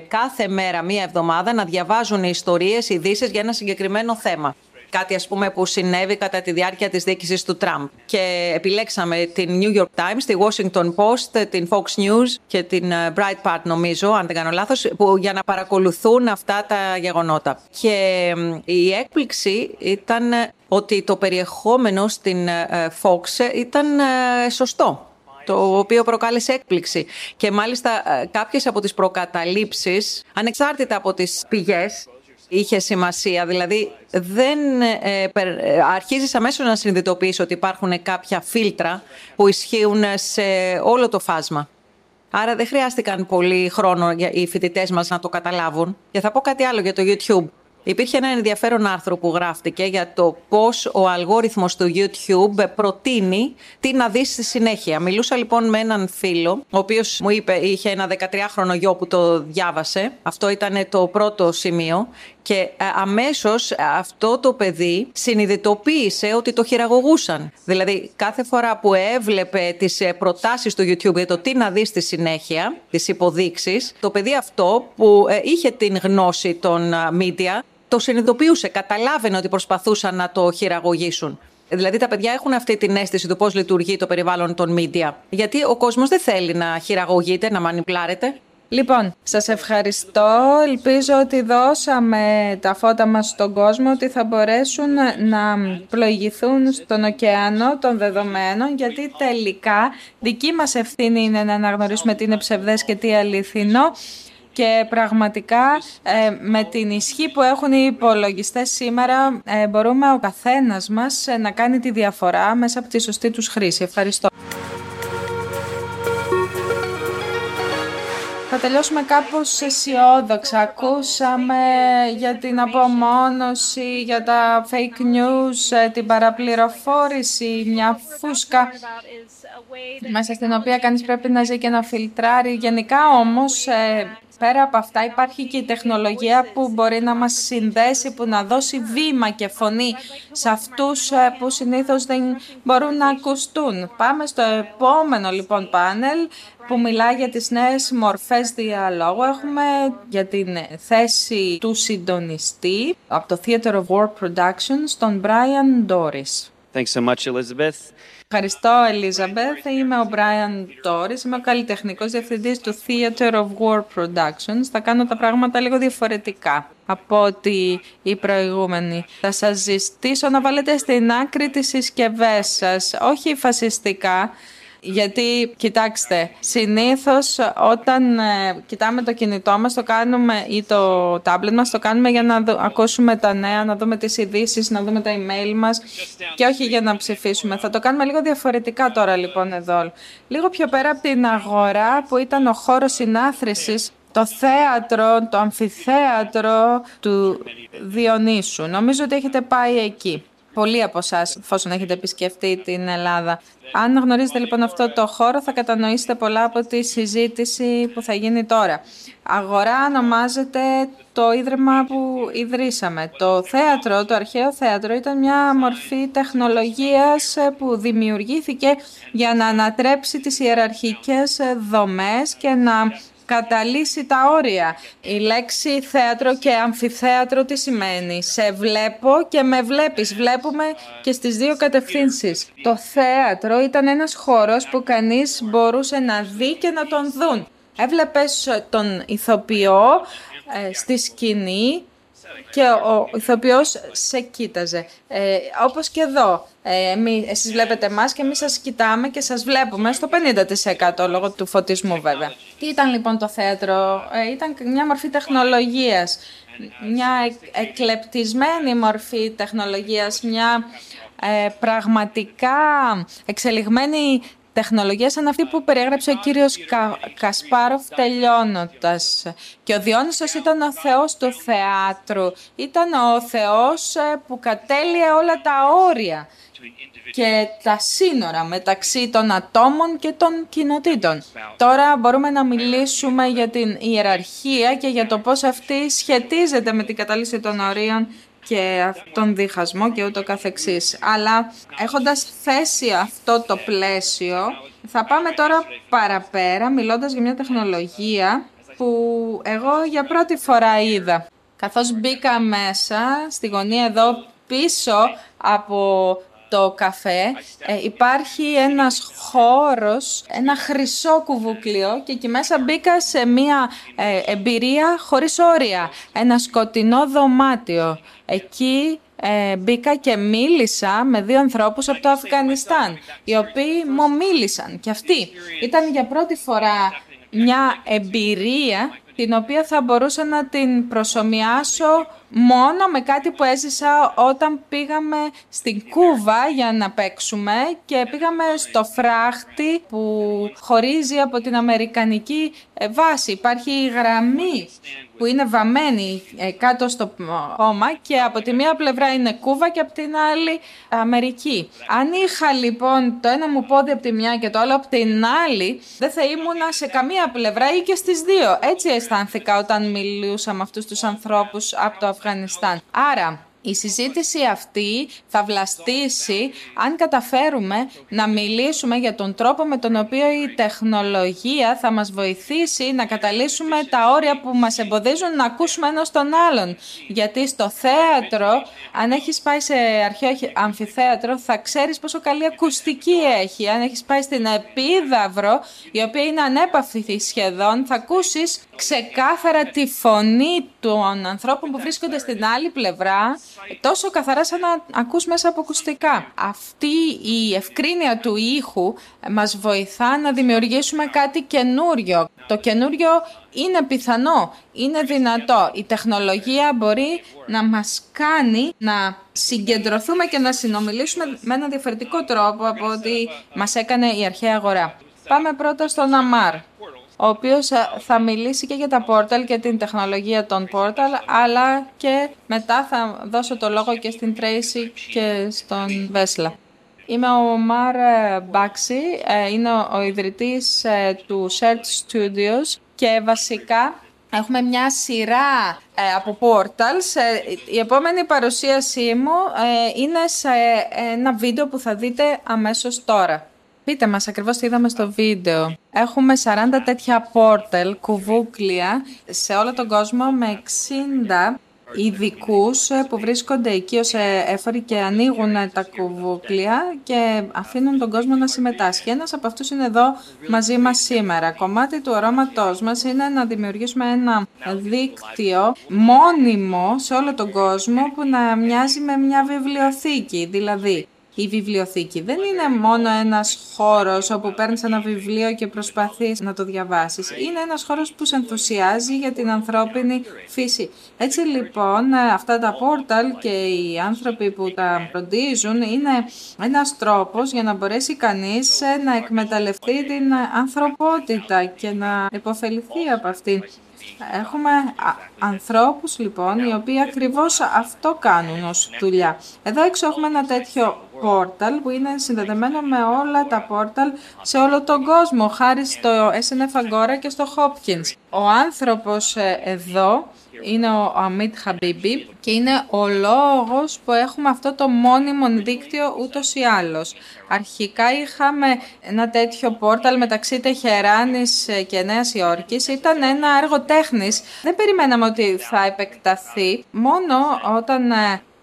κάθε μέρα μία εβδομάδα να διαβάζουν ιστορίες, ειδήσεις για ένα συγκεκριμένο θέμα. Κάτι ας πούμε που συνέβη κατά τη διάρκεια της διοίκησης του Τραμπ. Και επιλέξαμε την New York Times, τη Washington Post, την Fox News και την Breitbart νομίζω, αν δεν κάνω λάθος, που, για να παρακολουθούν αυτά τα γεγονότα. Και η έκπληξη ήταν ότι το περιεχόμενο στην Fox ήταν σωστό, το οποίο προκάλεσε έκπληξη. Και μάλιστα κάποιες από τις προκαταλήψεις, ανεξάρτητα από τις πηγές, είχε σημασία. Δηλαδή, δεν, ε, αρχίζεις αμέσως να συνειδητοποιείς ότι υπάρχουν κάποια φίλτρα που ισχύουν σε όλο το φάσμα. Άρα δεν χρειάστηκαν πολύ χρόνο οι φοιτητές μας να το καταλάβουν. Και θα πω κάτι άλλο για το YouTube. Υπήρχε ένα ενδιαφέρον άρθρο που γράφτηκε για το πώς ο αλγόριθμος του YouTube προτείνει τι να δεις στη συνέχεια. Μιλούσα λοιπόν με έναν φίλο, ο οποίος μου είπε, είχε ένα δεκατριάχρονο γιο που το διάβασε. Αυτό ήταν το πρώτο σημείο. Και αμέσως αυτό το παιδί συνειδητοποίησε ότι το χειραγωγούσαν. Δηλαδή κάθε φορά που έβλεπε τις προτάσεις του YouTube για το τι να δει στη συνέχεια, τις υποδείξεις, το παιδί αυτό που είχε την γνώση των media το συνειδητοποιούσε, καταλάβαινε ότι προσπαθούσαν να το χειραγωγήσουν. Δηλαδή τα παιδιά έχουν αυτή την αίσθηση του πώς λειτουργεί το περιβάλλον των media. Γιατί ο κόσμος δεν θέλει να χειραγωγείται, να μανιπλάρεται. Λοιπόν, σας ευχαριστώ. Ελπίζω ότι δώσαμε τα φώτα μας στον κόσμο, ότι θα μπορέσουν να πλοηγηθούν στον ωκεάνο των δεδομένων, γιατί τελικά δική μας ευθύνη είναι να αναγνωρίσουμε τι είναι ψευδές και τι αληθινό. Και πραγματικά με την ισχύ που έχουν οι υπολογιστές σήμερα μπορούμε ο καθένας μας να κάνει τη διαφορά μέσα από τη σωστή τους χρήση. Ευχαριστώ. Θα τελειώσουμε κάπως αισιόδοξα. Ακούσαμε για την απομόνωση, για τα fake news, την παραπληροφόρηση, μια φούσκα μέσα στην οποία κανείς πρέπει να ζει και να φιλτράρει. Γενικά όμως, πέρα από αυτά υπάρχει και η τεχνολογία που μπορεί να μας συνδέσει, που να δώσει βήμα και φωνή σε αυτούς που συνήθως δεν μπορούν να ακουστούν. Πάμε στο επόμενο λοιπόν πάνελ που μιλάει για τις νέες μορφές διαλόγου. Έχουμε για την θέση του συντονιστή από το Theatre of War Productions, τον Brian Doris. Thanks so much, Elizabeth. Ευχαριστώ, Elizabeth. Είμαι ο Brian Doris. Είμαι ο καλλιτεχνικός διευθυντής του Theatre of War Productions. Θα κάνω τα πράγματα λίγο διαφορετικά από ό,τι οι προηγούμενοι. Θα σας ζητήσω να βάλετε στην άκρη τις συσκευές σας, όχι φασιστικά. Γιατί, κοιτάξτε, συνήθως όταν ε, κοιτάμε το κινητό μας το κάνουμε, ή το tablet μας το κάνουμε για να δου, ακούσουμε τα νέα, να δούμε τις ειδήσεις, να δούμε τα email μας και όχι για να ψηφίσουμε. Θα το κάνουμε λίγο διαφορετικά τώρα λοιπόν εδώ. Λίγο πιο πέρα από την αγορά που ήταν ο χώρος συνάθρησης, το θέατρο, το αμφιθέατρο του Διονύσου. Νομίζω ότι έχετε πάει εκεί. Πολλοί από εσάς, εφόσον έχετε επισκεφτεί την Ελλάδα. Αν γνωρίζετε λοιπόν αυτό το χώρο, θα κατανοήσετε πολλά από τη συζήτηση που θα γίνει τώρα. Αγορά ονομάζεται το ίδρυμα που ιδρύσαμε. Το θέατρο, το αρχαίο θέατρο, ήταν μια μορφή τεχνολογίας που δημιουργήθηκε για να ανατρέψει τις ιεραρχικές δομές και να καταλύσει τα όρια. Η λέξη θέατρο και αμφιθέατρο τι σημαίνει? Σε βλέπω και με βλέπεις. Βλέπουμε και στις δύο κατευθύνσεις. Το θέατρο ήταν ένας χώρος που κανείς μπορούσε να δει και να τον δουν. Έβλεπες τον ηθοποιό ε, στη σκηνή και ο ηθοποιός σε κοίταζε. Ε, όπως και εδώ. Ε, εμείς, εσείς βλέπετε εμάς και εμείς σας κοιτάμε και σας βλέπουμε στο πενήντα τοις εκατό λόγω του φωτισμού βέβαια. Τι ήταν λοιπόν το θέατρο? Ε, ήταν μια μορφή τεχνολογίας, μια εκ, εκλεπτισμένη μορφή τεχνολογίας, μια ε, πραγματικά εξελιγμένη τεχνολογία σαν αυτή που περιέγραψε ο κύριος Κα, Κασπάροφ τελειώνοντας. Και ο Διόνυσος ήταν ο θεός του θεάτρου, ήταν ο θεός που κατέλυε όλα τα όρια και τα σύνορα μεταξύ των ατόμων και των κοινοτήτων. Τώρα μπορούμε να μιλήσουμε για την ιεραρχία και για το πώς αυτή σχετίζεται με την κατάλυση των ορίων και τον διχασμό και ούτω καθεξής. Αλλά έχοντας θέσει αυτό το πλαίσιο, θα πάμε τώρα παραπέρα, μιλώντας για μια τεχνολογία που εγώ για πρώτη φορά είδα. Καθώς μπήκα μέσα, στη γωνία εδώ πίσω από το καφέ, ε, υπάρχει ένας χώρος, ένα χρυσό κουβούκλιο και εκεί μέσα μπήκα σε μια ε, εμπειρία χωρίς όρια, ένα σκοτεινό δωμάτιο. Εκεί ε, μπήκα και μίλησα με δύο ανθρώπους από το Αφγανιστάν, οι οποίοι μου μίλησαν και αυτοί. Ήταν για πρώτη φορά μια εμπειρία την οποία θα μπορούσα να την προσομοιάσω μόνο με κάτι που έζησα όταν πήγαμε στην Κούβα για να παίξουμε και πήγαμε στο φράχτη που χωρίζει από την αμερικανική βάση. Υπάρχει η γραμμή που είναι βαμμένη κάτω στο χώμα και από τη μία πλευρά είναι Κούβα και από την άλλη Αμερική. Αν είχα λοιπόν το ένα μου πόδι από τη μία και το άλλο από την άλλη, δεν θα ήμουνα σε καμία πλευρά ή και στις δύο. Έτσι αισθάνθηκα όταν μιλούσα με αυτούς τους ανθρώπους από το Αφγανιστάν. Άρα η συζήτηση αυτή θα βλαστήσει αν καταφέρουμε να μιλήσουμε για τον τρόπο με τον οποίο η τεχνολογία θα μας βοηθήσει να καταλύσουμε τα όρια που μας εμποδίζουν να ακούσουμε ένας τον άλλον. Γιατί στο θέατρο, αν έχεις πάει σε αρχαίο αμφιθέατρο, θα ξέρεις πόσο καλή ακουστική έχει. Αν έχεις πάει στην Επίδαυρο, η οποία είναι ανέπαυτη σχεδόν, θα ακούσεις ξεκάθαρα τη φωνή των ανθρώπων που βρίσκονται στην άλλη πλευρά, τόσο καθαρά σαν να ακούς μέσα από ακουστικά. Αυτή η ευκρίνεια του ήχου μας βοηθά να δημιουργήσουμε κάτι καινούριο. Το καινούριο είναι πιθανό, είναι δυνατό. Η τεχνολογία μπορεί να μας κάνει να συγκεντρωθούμε και να συνομιλήσουμε με ένα διαφορετικό τρόπο από ό,τι μας έκανε η αρχαία αγορά. Πάμε πρώτα στον Αμάρ, ο οποίος θα μιλήσει και για τα πόρταλ και την τεχνολογία των πόρταλ, αλλά και μετά θα δώσω το λόγο και στην Tracy και στον Vesla. Είμαι ο Amar Bakshi, είναι ο ιδρυτής του Shared Studios και βασικά έχουμε μια σειρά από portals. Η επόμενη παρουσίασή μου είναι σε ένα βίντεο που θα δείτε αμέσως τώρα. Πείτε μας ακριβώς τι είδαμε στο βίντεο. Έχουμε σαράντα τέτοια πόρτελ, κουβούκλια, σε όλο τον κόσμο με εξήντα ειδικούς που βρίσκονται εκεί ως έφοροι και ανοίγουν τα κουβούκλια και αφήνουν τον κόσμο να συμμετάσχει. Ένας από αυτούς είναι εδώ μαζί μας σήμερα. Κομμάτι του οράματός μας είναι να δημιουργήσουμε ένα δίκτυο μόνιμο σε όλο τον κόσμο που να μοιάζει με μια βιβλιοθήκη, δηλαδή. Η βιβλιοθήκη δεν είναι μόνο ένας χώρος όπου παίρνεις ένα βιβλίο και προσπαθείς να το διαβάσεις. Είναι ένας χώρος που σε ενθουσιάζει για την ανθρώπινη φύση. Έτσι λοιπόν αυτά τα πόρταλ και οι άνθρωποι που τα φροντίζουν είναι ένας τρόπος για να μπορέσει κανείς να εκμεταλλευτεί την ανθρωπότητα και να υποφεληθεί από αυτήν. Έχουμε ανθρώπους λοιπόν οι οποίοι ακριβώς αυτό κάνουν ως δουλειά. Εδώ έξω έχουμε ένα τέτοιο πόρταλ που είναι συνδεδεμένο με όλα τα πόρταλ σε όλο τον κόσμο χάρη στο Ες Εν Εφ Agora και στο Hopkins. Ο άνθρωπος εδώ είναι ο Amit Habibib και είναι ο λόγος που έχουμε αυτό το μόνιμο δίκτυο ούτως ή άλλως. Αρχικά είχαμε ένα τέτοιο πόρταλ μεταξύ Τεχεράνης και Νέας Υόρκης. Ήταν ένα έργο τέχνης. Δεν περιμέναμε ότι θα επεκταθεί. Μόνο όταν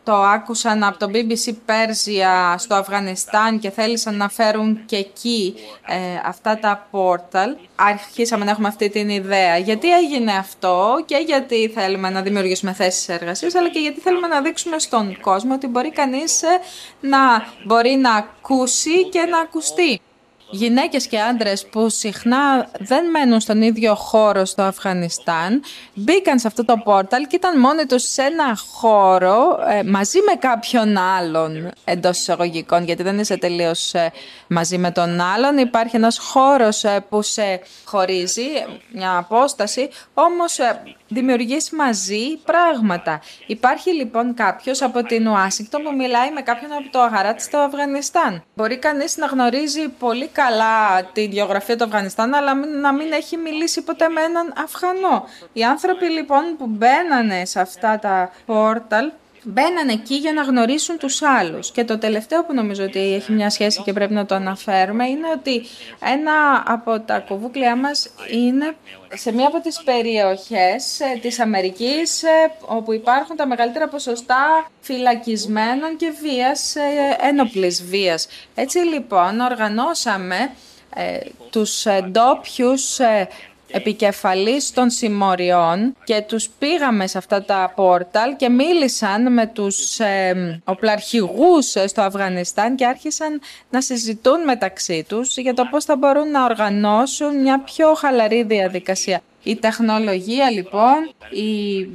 το άκουσαν από το Μπι Μπι Σι Πέρσια στο Αφγανιστάν και θέλησαν να φέρουν και εκεί ε, αυτά τα πόρταλ, αρχίσαμε να έχουμε αυτή την ιδέα. Γιατί έγινε αυτό και γιατί θέλουμε να δημιουργήσουμε θέσεις εργασίας, αλλά και γιατί θέλουμε να δείξουμε στον κόσμο ότι μπορεί κανείς να μπορεί να ακούσει και να ακουστεί. Γυναίκες και άντρες που συχνά δεν μένουν στον ίδιο χώρο στο Αφγανιστάν μπήκαν σε αυτό το πόρταλ και ήταν μόνοι τους σε ένα χώρο μαζί με κάποιον άλλον εντός εισαγωγικών, γιατί δεν είσαι τελείως μαζί με τον άλλον. Υπάρχει ένας χώρος που σε χωρίζει, μια απόσταση, όμως δημιουργείς μαζί πράγματα. Υπάρχει λοιπόν κάποιος από την Ουάσιγκτον που μιλάει με κάποιον από το Αγαράτ στο Αφγανιστάν. Μπορεί κανείς να γνωρίζει πολύ καλά τη γεωγραφία του Αφγανιστάν, αλλά να μην έχει μιλήσει ποτέ με έναν Αφγανό. Οι άνθρωποι λοιπόν που μπαίνανε σε αυτά τα πόρταλ, μπαίνανε εκεί για να γνωρίσουν τους άλλους. Και το τελευταίο που νομίζω ότι έχει μια σχέση και πρέπει να το αναφέρουμε είναι ότι ένα από τα κουβούκλια μας είναι σε μία από τις περιοχές της Αμερικής όπου υπάρχουν τα μεγαλύτερα ποσοστά φυλακισμένων και βίας, ένοπλης βίας. Έτσι λοιπόν οργανώσαμε ε, τους ντόπιους ε, επικεφαλής των συμμοριών και τους πήγαμε σε αυτά τα πόρταλ και μίλησαν με τους ε, οπλαρχηγούς στο Αφγανιστάν και άρχισαν να συζητούν μεταξύ τους για το πώς θα μπορούν να οργανώσουν μια πιο χαλαρή διαδικασία. Η τεχνολογία λοιπόν, η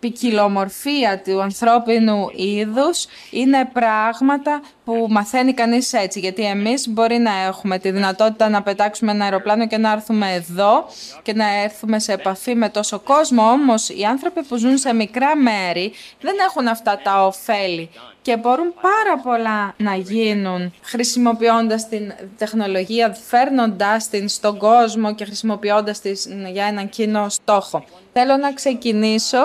ποικιλομορφία του ανθρώπινου είδους είναι πράγματα που μαθαίνει κανείς έτσι, γιατί εμείς μπορεί να έχουμε τη δυνατότητα να πετάξουμε ένα αεροπλάνο και να έρθουμε εδώ και να έρθουμε σε επαφή με τόσο κόσμο, όμως οι άνθρωποι που ζουν σε μικρά μέρη δεν έχουν αυτά τα ωφέλη και μπορούν πάρα πολλά να γίνουν χρησιμοποιώντας την τεχνολογία, φέρνοντάς την στον κόσμο και χρησιμοποιώντας την για έναν κοινό στόχο. Θέλω να ξεκινήσω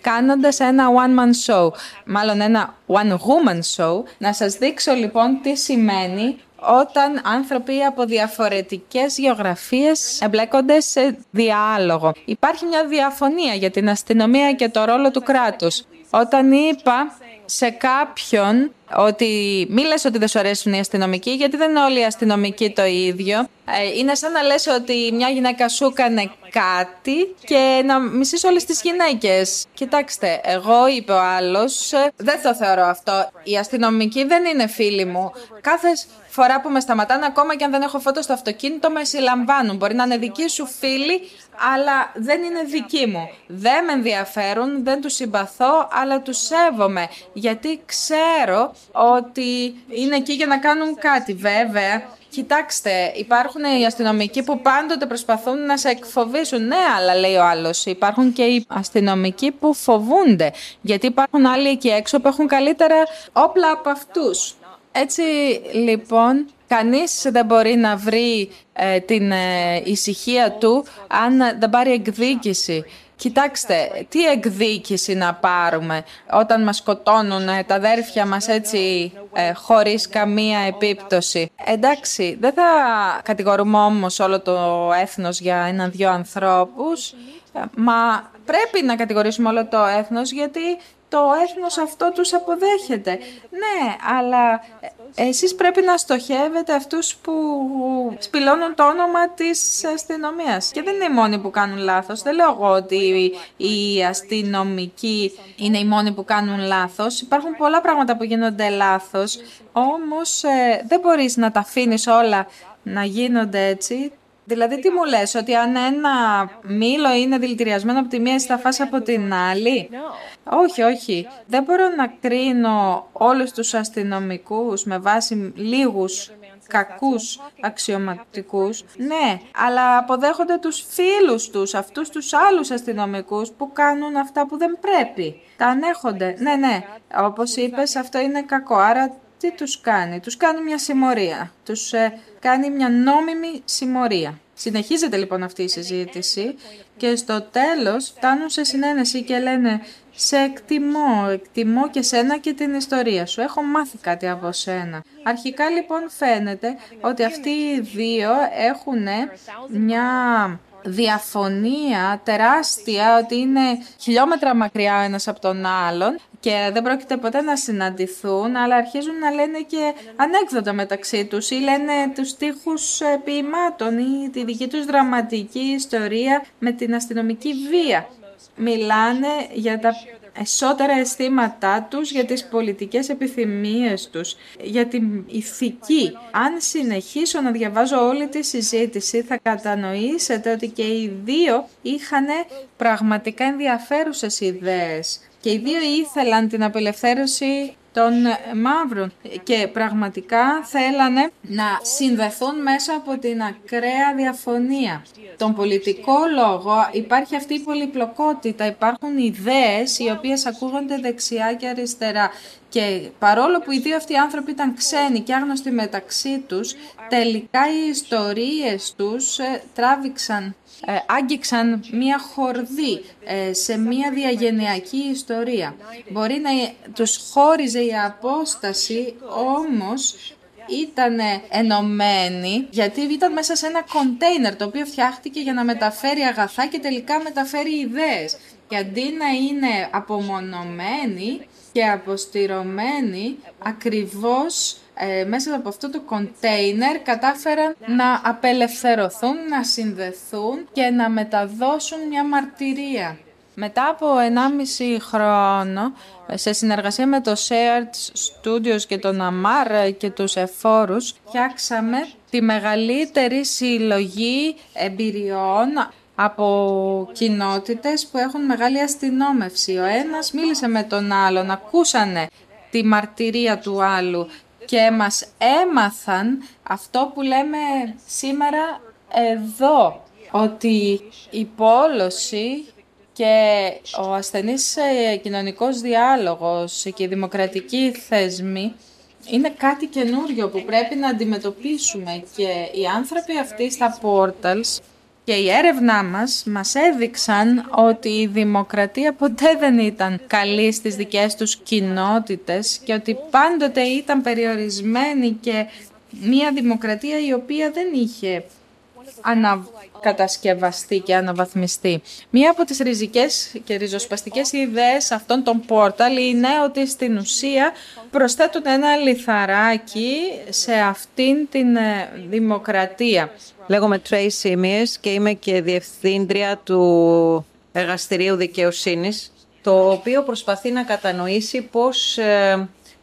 κάνοντας ένα one-man show, μάλλον ένα one-woman show. Να σας δείξω λοιπόν τι σημαίνει όταν άνθρωποι από διαφορετικές γεωγραφίες εμπλέκονται σε διάλογο. Υπάρχει μια διαφωνία για την αστυνομία και το ρόλο του κράτους. Όταν είπα σε κάποιον ότι μη λες ότι δεν σου αρέσουν οι αστυνομικοί, γιατί δεν είναι όλοι οι αστυνομικοί το ίδιο. Είναι σαν να λες ότι μια γυναίκα σου έκανε κάτι και να μισείς όλες τις γυναίκες. Κοιτάξτε, εγώ, είπε ο άλλος, δεν το θεωρώ αυτό. Οι αστυνομικοί δεν είναι φίλοι μου. Κάθε φορά που με σταματάνε, ακόμα και αν δεν έχω φώτο στο αυτοκίνητο, με συλλαμβάνουν. Μπορεί να είναι δικοί σου φίλοι, αλλά δεν είναι δικοί μου. Δεν με ενδιαφέρουν, δεν τους συμπαθώ, αλλά τους σέβομαι. Γιατί ξέρω ότι είναι εκεί για να κάνουν κάτι. Βέβαια, κοιτάξτε, υπάρχουν οι αστυνομικοί που πάντοτε προσπαθούν να σε εκφοβήσουν. Ναι, αλλά λέει ο άλλος, υπάρχουν και οι αστυνομικοί που φοβούνται, γιατί υπάρχουν άλλοι εκεί έξω που έχουν καλύτερα όπλα από αυτούς. Έτσι λοιπόν, κανείς δεν μπορεί να βρει ε, την ε, ησυχία του αν δεν πάρει εκδίκηση. Κοιτάξτε, τι εκδίκηση να πάρουμε όταν μας σκοτώνουν τα αδέρφια μας έτσι ε, χωρίς καμία επίπτωση. Εντάξει, δεν θα κατηγορούμε όμως όλο το έθνος για έναν-δυο ανθρώπους, μα πρέπει να κατηγορήσουμε όλο το έθνος γιατί το έθνος αυτό τους αποδέχεται. Ναι, αλλά εσείς πρέπει να στοχεύετε αυτούς που σπηλώνουν το όνομα της αστυνομίας. Και δεν είναι οι μόνοι που κάνουν λάθος. Δεν λέω εγώ ότι οι αστυνομικοί είναι οι μόνοι που κάνουν λάθος. Υπάρχουν πολλά πράγματα που γίνονται λάθος. Όμως ε, δεν μπορείς να τα αφήνεις όλα να γίνονται έτσι. Δηλαδή τι μου λες, ότι αν ένα μήλο είναι δηλητηριασμένο από τη μία εσύ θα φας από την άλλη. Όχι, όχι. Δεν μπορώ να κρίνω όλους τους αστυνομικούς με βάση λίγους κακούς αξιωματικούς. Ναι, αλλά αποδέχονται τους φίλους τους, αυτούς τους άλλους αστυνομικούς που κάνουν αυτά που δεν πρέπει. Τα ανέχονται. Ναι, ναι, όπως είπες αυτό είναι κακό. Άρα τι τους κάνει, τους κάνει μια συμμορία, τους ε, κάνει μια νόμιμη συμμορία. Συνεχίζεται λοιπόν αυτή η συζήτηση και στο τέλος φτάνουν σε συνένεση και λένε «Σε εκτιμώ, εκτιμώ και σένα και την ιστορία σου, έχω μάθει κάτι από σένα». Αρχικά λοιπόν φαίνεται ότι αυτοί οι δύο έχουν μια διαφωνία τεράστια, ότι είναι χιλιόμετρα μακριά ο ένας από τον άλλον και δεν πρόκειται ποτέ να συναντηθούν, αλλά αρχίζουν να λένε και ανέκδοτα μεταξύ τους ή λένε τους τοίχους ποιημάτων ή τη δική τους δραματική ιστορία με την αστυνομική βία. Μιλάνε για τα εσώτερα αισθήματά τους, για τις πολιτικές επιθυμίες τους, για την ηθική. Αν συνεχίσω να διαβάζω όλη τη συζήτηση, θα κατανοήσετε ότι και οι δύο είχαν πραγματικά ενδιαφέρουσες ιδέες. Και οι δύο ήθελαν την απελευθέρωση των μαύρων και πραγματικά θέλανε να συνδεθούν μέσα από την ακραία διαφωνία. Τον πολιτικό λόγο υπάρχει αυτή η πολυπλοκότητα, υπάρχουν ιδέες οι οποίες ακούγονται δεξιά και αριστερά. Και παρόλο που οι δύο αυτοί οι άνθρωποι ήταν ξένοι και άγνωστοι μεταξύ τους, τελικά οι ιστορίες τους τράβηξαν, άγγιξαν μία χορδή σε μία διαγενειακή ιστορία. Μπορεί να τους χώριζε η απόσταση, όμως ήταν ενωμένοι, γιατί ήταν μέσα σε ένα κοντέινερ το οποίο φτιάχτηκε για να μεταφέρει αγαθά και τελικά μεταφέρει ιδέες. Και αντί να είναι απομονωμένοι και αποστηρωμένοι, ακριβώς ε, μέσα από αυτό το κοντέινερ κατάφεραν να απελευθερωθούν, να συνδεθούν και να μεταδώσουν μια μαρτυρία. Μετά από ενάμιση χρόνο, σε συνεργασία με το Shared Studios και τον Amar και τους εφόρους, φτιάξαμε τη μεγαλύτερη συλλογή εμπειριών από κοινότητες που έχουν μεγάλη αστυνόμευση. Ο ένας μίλησε με τον άλλον, ακούσανε τη μαρτυρία του άλλου και μας έμαθαν αυτό που λέμε σήμερα εδώ, ότι η πόλωση και ο ασθενής κοινωνικός διάλογος και οι δημοκρατικοί θεσμοί είναι κάτι καινούριο που πρέπει να αντιμετωπίσουμε, και οι άνθρωποι αυτοί στα portals και η έρευνά μας μας έδειξαν ότι η δημοκρατία ποτέ δεν ήταν καλή στις δικές τους κοινότητες και ότι πάντοτε ήταν περιορισμένη και μια δημοκρατία η οποία δεν είχε ανακατασκευαστεί και αναβαθμιστεί. Μία από τις ριζικές και ριζοσπαστικές ιδέες αυτών των πόρταλ είναι ότι στην ουσία προσθέτουν ένα λιθαράκι σε αυτήν την δημοκρατία. Λέγομαι Tracy Mies και είμαι και διευθύντρια του Εργαστηρίου Δικαιοσύνης, το οποίο προσπαθεί να κατανοήσει πώς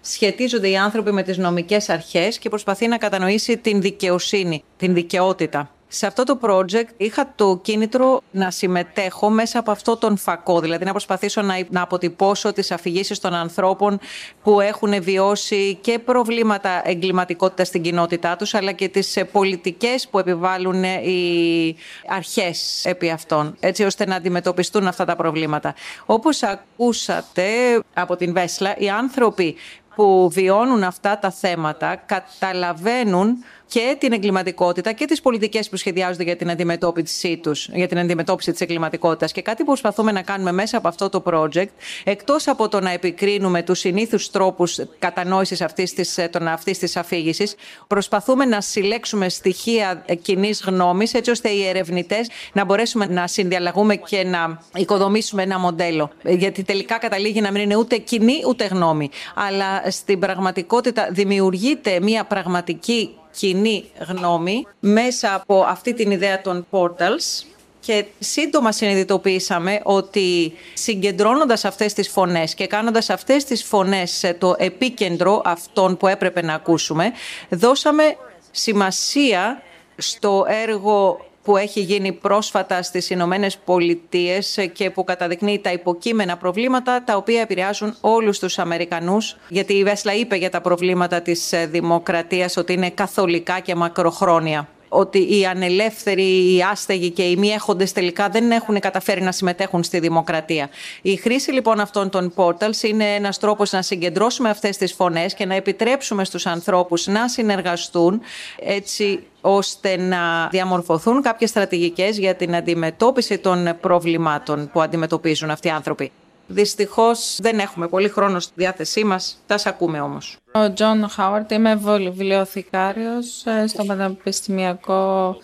σχετίζονται οι άνθρωποι με τις νομικές αρχές και προσπαθεί να κατανοήσει την δικαιοσύνη, την δικαιότητα. Σε αυτό το project είχα το κίνητρο να συμμετέχω μέσα από αυτό τον φακό, δηλαδή να προσπαθήσω να, να αποτυπώσω τις αφηγήσεις των ανθρώπων που έχουν βιώσει και προβλήματα εγκληματικότητας στην κοινότητά τους, αλλά και τις πολιτικές που επιβάλλουν οι αρχές επί αυτών, έτσι ώστε να αντιμετωπιστούν αυτά τα προβλήματα. Όπως ακούσατε από την Βέσλα, οι άνθρωποι που βιώνουν αυτά τα θέματα καταλαβαίνουν και την εγκληματικότητα και τις πολιτικές που σχεδιάζονται για την αντιμετώπιση τους, για την αντιμετώπιση της εγκληματικότητας. Και κάτι που προσπαθούμε να κάνουμε μέσα από αυτό το project, εκτός από το να επικρίνουμε τους συνήθους τρόπους κατανόησης αυτής της, αυτής της αφήγησης, προσπαθούμε να συλλέξουμε στοιχεία κοινής γνώμης, έτσι ώστε οι ερευνητές να μπορέσουμε να συνδιαλλαγούμε και να οικοδομήσουμε ένα μοντέλο. Γιατί τελικά καταλήγει να μην είναι ούτε κοινή ούτε γνώμη. Αλλά στην πραγματικότητα δημιουργείται μια πραγματική κοινή γνώμη μέσα από αυτή την ιδέα των portals, και σύντομα συνειδητοποίησαμε ότι συγκεντρώνοντας αυτές τις φωνές και κάνοντας αυτές τις φωνές σε το επίκεντρο αυτών που έπρεπε να ακούσουμε, δώσαμε σημασία στο έργο που έχει γίνει πρόσφατα στις Ηνωμένες Πολιτείες και που καταδεικνύει τα υποκείμενα προβλήματα τα οποία επηρεάζουν όλους τους Αμερικανούς. Γιατί η Βέσλα είπε για τα προβλήματα της δημοκρατίας ότι είναι καθολικά και μακροχρόνια. Ότι οι ανελεύθεροι, οι άστεγοι και οι μη έχοντες τελικά δεν έχουν καταφέρει να συμμετέχουν στη δημοκρατία. Η χρήση λοιπόν αυτών των portals είναι ένας τρόπος να συγκεντρώσουμε αυτές τις φωνές και να επιτρέψουμε στους ανθρώπους να συνεργαστούν, έτσι ώστε να διαμορφωθούν κάποιες στρατηγικές για την αντιμετώπιση των προβλημάτων που αντιμετωπίζουν αυτοί οι άνθρωποι. Δυστυχώς δεν έχουμε πολύ χρόνο στη διάθεσή μας, τα ακούμε όμως. Ο John Howard, είμαι βιβλιοθηκάριος στο Πανεπιστημιακό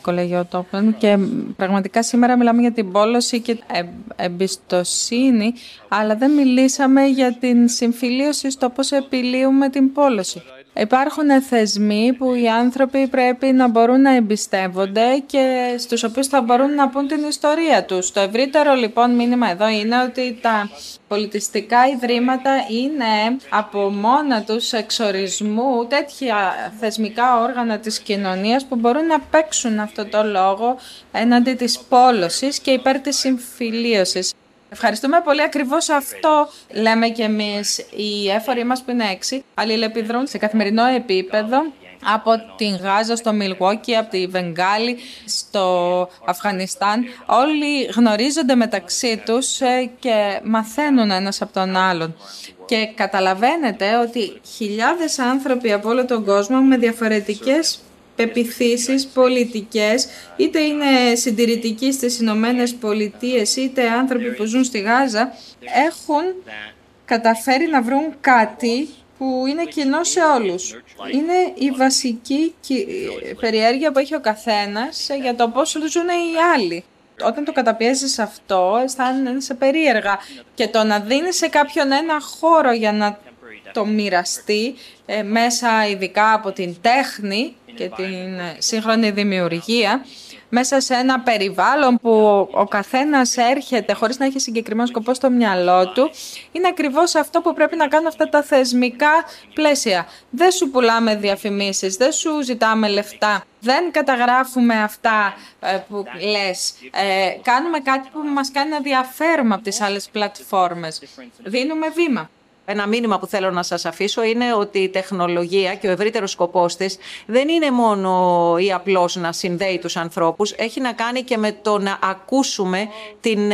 Κολεγιό Τόπεν, και πραγματικά σήμερα μιλάμε για την πόλωση και εμπιστοσύνη, αλλά δεν μιλήσαμε για την συμφιλίωση στο πώς επιλύουμε την πόλωση. Υπάρχουν θεσμοί που οι άνθρωποι πρέπει να μπορούν να εμπιστεύονται και στους οποίους θα μπορούν να πούν την ιστορία τους. Το ευρύτερο λοιπόν μήνυμα εδώ είναι ότι τα πολιτιστικά ιδρύματα είναι από μόνα τους εξορισμού τέτοια θεσμικά όργανα της κοινωνίας που μπορούν να παίξουν αυτό το λόγο έναντι της πόλωσης και υπέρ της συμφιλίωσης. Ευχαριστούμε πολύ. Ακριβώς αυτό λέμε και εμείς. Οι έφοροι μας που είναι έξι αλληλεπιδρούν σε καθημερινό επίπεδο, από την Γάζα στο Μιλγουόκι, από τη Βενγκάλη στο Αφγανιστάν. Όλοι γνωρίζονται μεταξύ τους και μαθαίνουν ένας από τον άλλον. Και καταλαβαίνετε ότι χιλιάδες άνθρωποι από όλο τον κόσμο με διαφορετικές πεποιθήσεις πολιτικές, είτε είναι συντηρητικοί στις Ηνωμένες Πολιτείες, είτε άνθρωποι που ζουν στη Γάζα, έχουν καταφέρει να βρουν κάτι που είναι κοινό σε όλους. Είναι η βασική περιέργεια που έχει ο καθένας για το πώς ζουν οι άλλοι. Όταν το καταπιέζεις αυτό, αισθάνεσαι περίεργα. Και το να δίνεις σε κάποιον ένα χώρο για να το μοιραστεί ε, μέσα ειδικά από την τέχνη και την σύγχρονη δημιουργία, μέσα σε ένα περιβάλλον που ο καθένας έρχεται χωρίς να έχει συγκεκριμένο σκοπό στο μυαλό του, είναι ακριβώς αυτό που πρέπει να κάνουν αυτά τα θεσμικά πλαίσια. Δεν σου πουλάμε διαφημίσεις, δεν σου ζητάμε λεφτά, δεν καταγράφουμε αυτά που λες. Ε, κάνουμε κάτι που μας κάνει να διαφέρουμε από τις άλλες πλατφόρμες. Δίνουμε βήμα. Ένα μήνυμα που θέλω να σας αφήσω είναι ότι η τεχνολογία και ο ευρύτερος σκοπός της δεν είναι μόνο ή απλώς να συνδέει τους ανθρώπους, έχει να κάνει και με το να ακούσουμε την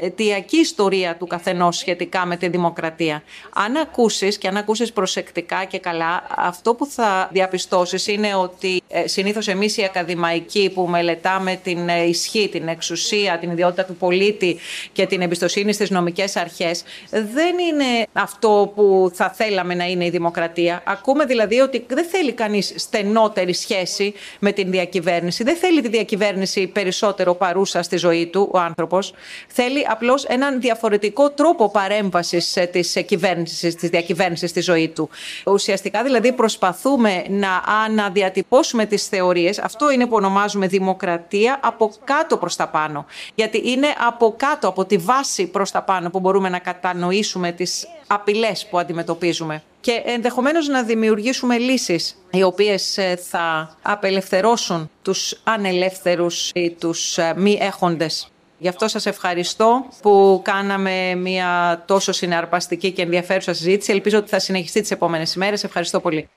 αιτιακή ιστορία του καθενός σχετικά με τη δημοκρατία. Αν ακούσεις και αν ακούσεις προσεκτικά και καλά, αυτό που θα διαπιστώσεις είναι ότι συνήθως εμείς οι ακαδημαϊκοί που μελετάμε την ισχύ, την εξουσία, την ιδιότητα του πολίτη και την εμπιστοσύνη στις νομικές αρχές, δεν είναι αυτό το που θα θέλαμε να είναι η δημοκρατία. Ακούμε δηλαδή ότι δεν θέλει κανείς στενότερη σχέση με την διακυβέρνηση. Δεν θέλει τη διακυβέρνηση περισσότερο παρούσα στη ζωή του ο άνθρωπος. Θέλει απλώς έναν διαφορετικό τρόπο παρέμβασης της κυβέρνησης, της διακυβέρνησης στη ζωή του. Ουσιαστικά δηλαδή προσπαθούμε να αναδιατυπώσουμε τις θεωρίες. Αυτό είναι που ονομάζουμε δημοκρατία από κάτω προς τα πάνω. Γιατί είναι από κάτω, από τη βάση προς τα πάνω που μπορούμε να κατανοήσουμε τις απειλές που αντιμετωπίζουμε και ενδεχομένως να δημιουργήσουμε λύσεις οι οποίες θα απελευθερώσουν τους ανελεύθερους ή τους μη έχοντες. Γι' αυτό σας ευχαριστώ που κάναμε μια τόσο συναρπαστική και ενδιαφέρουσα συζήτηση. Ελπίζω ότι θα συνεχιστεί τις επόμενες ημέρες. Ευχαριστώ πολύ.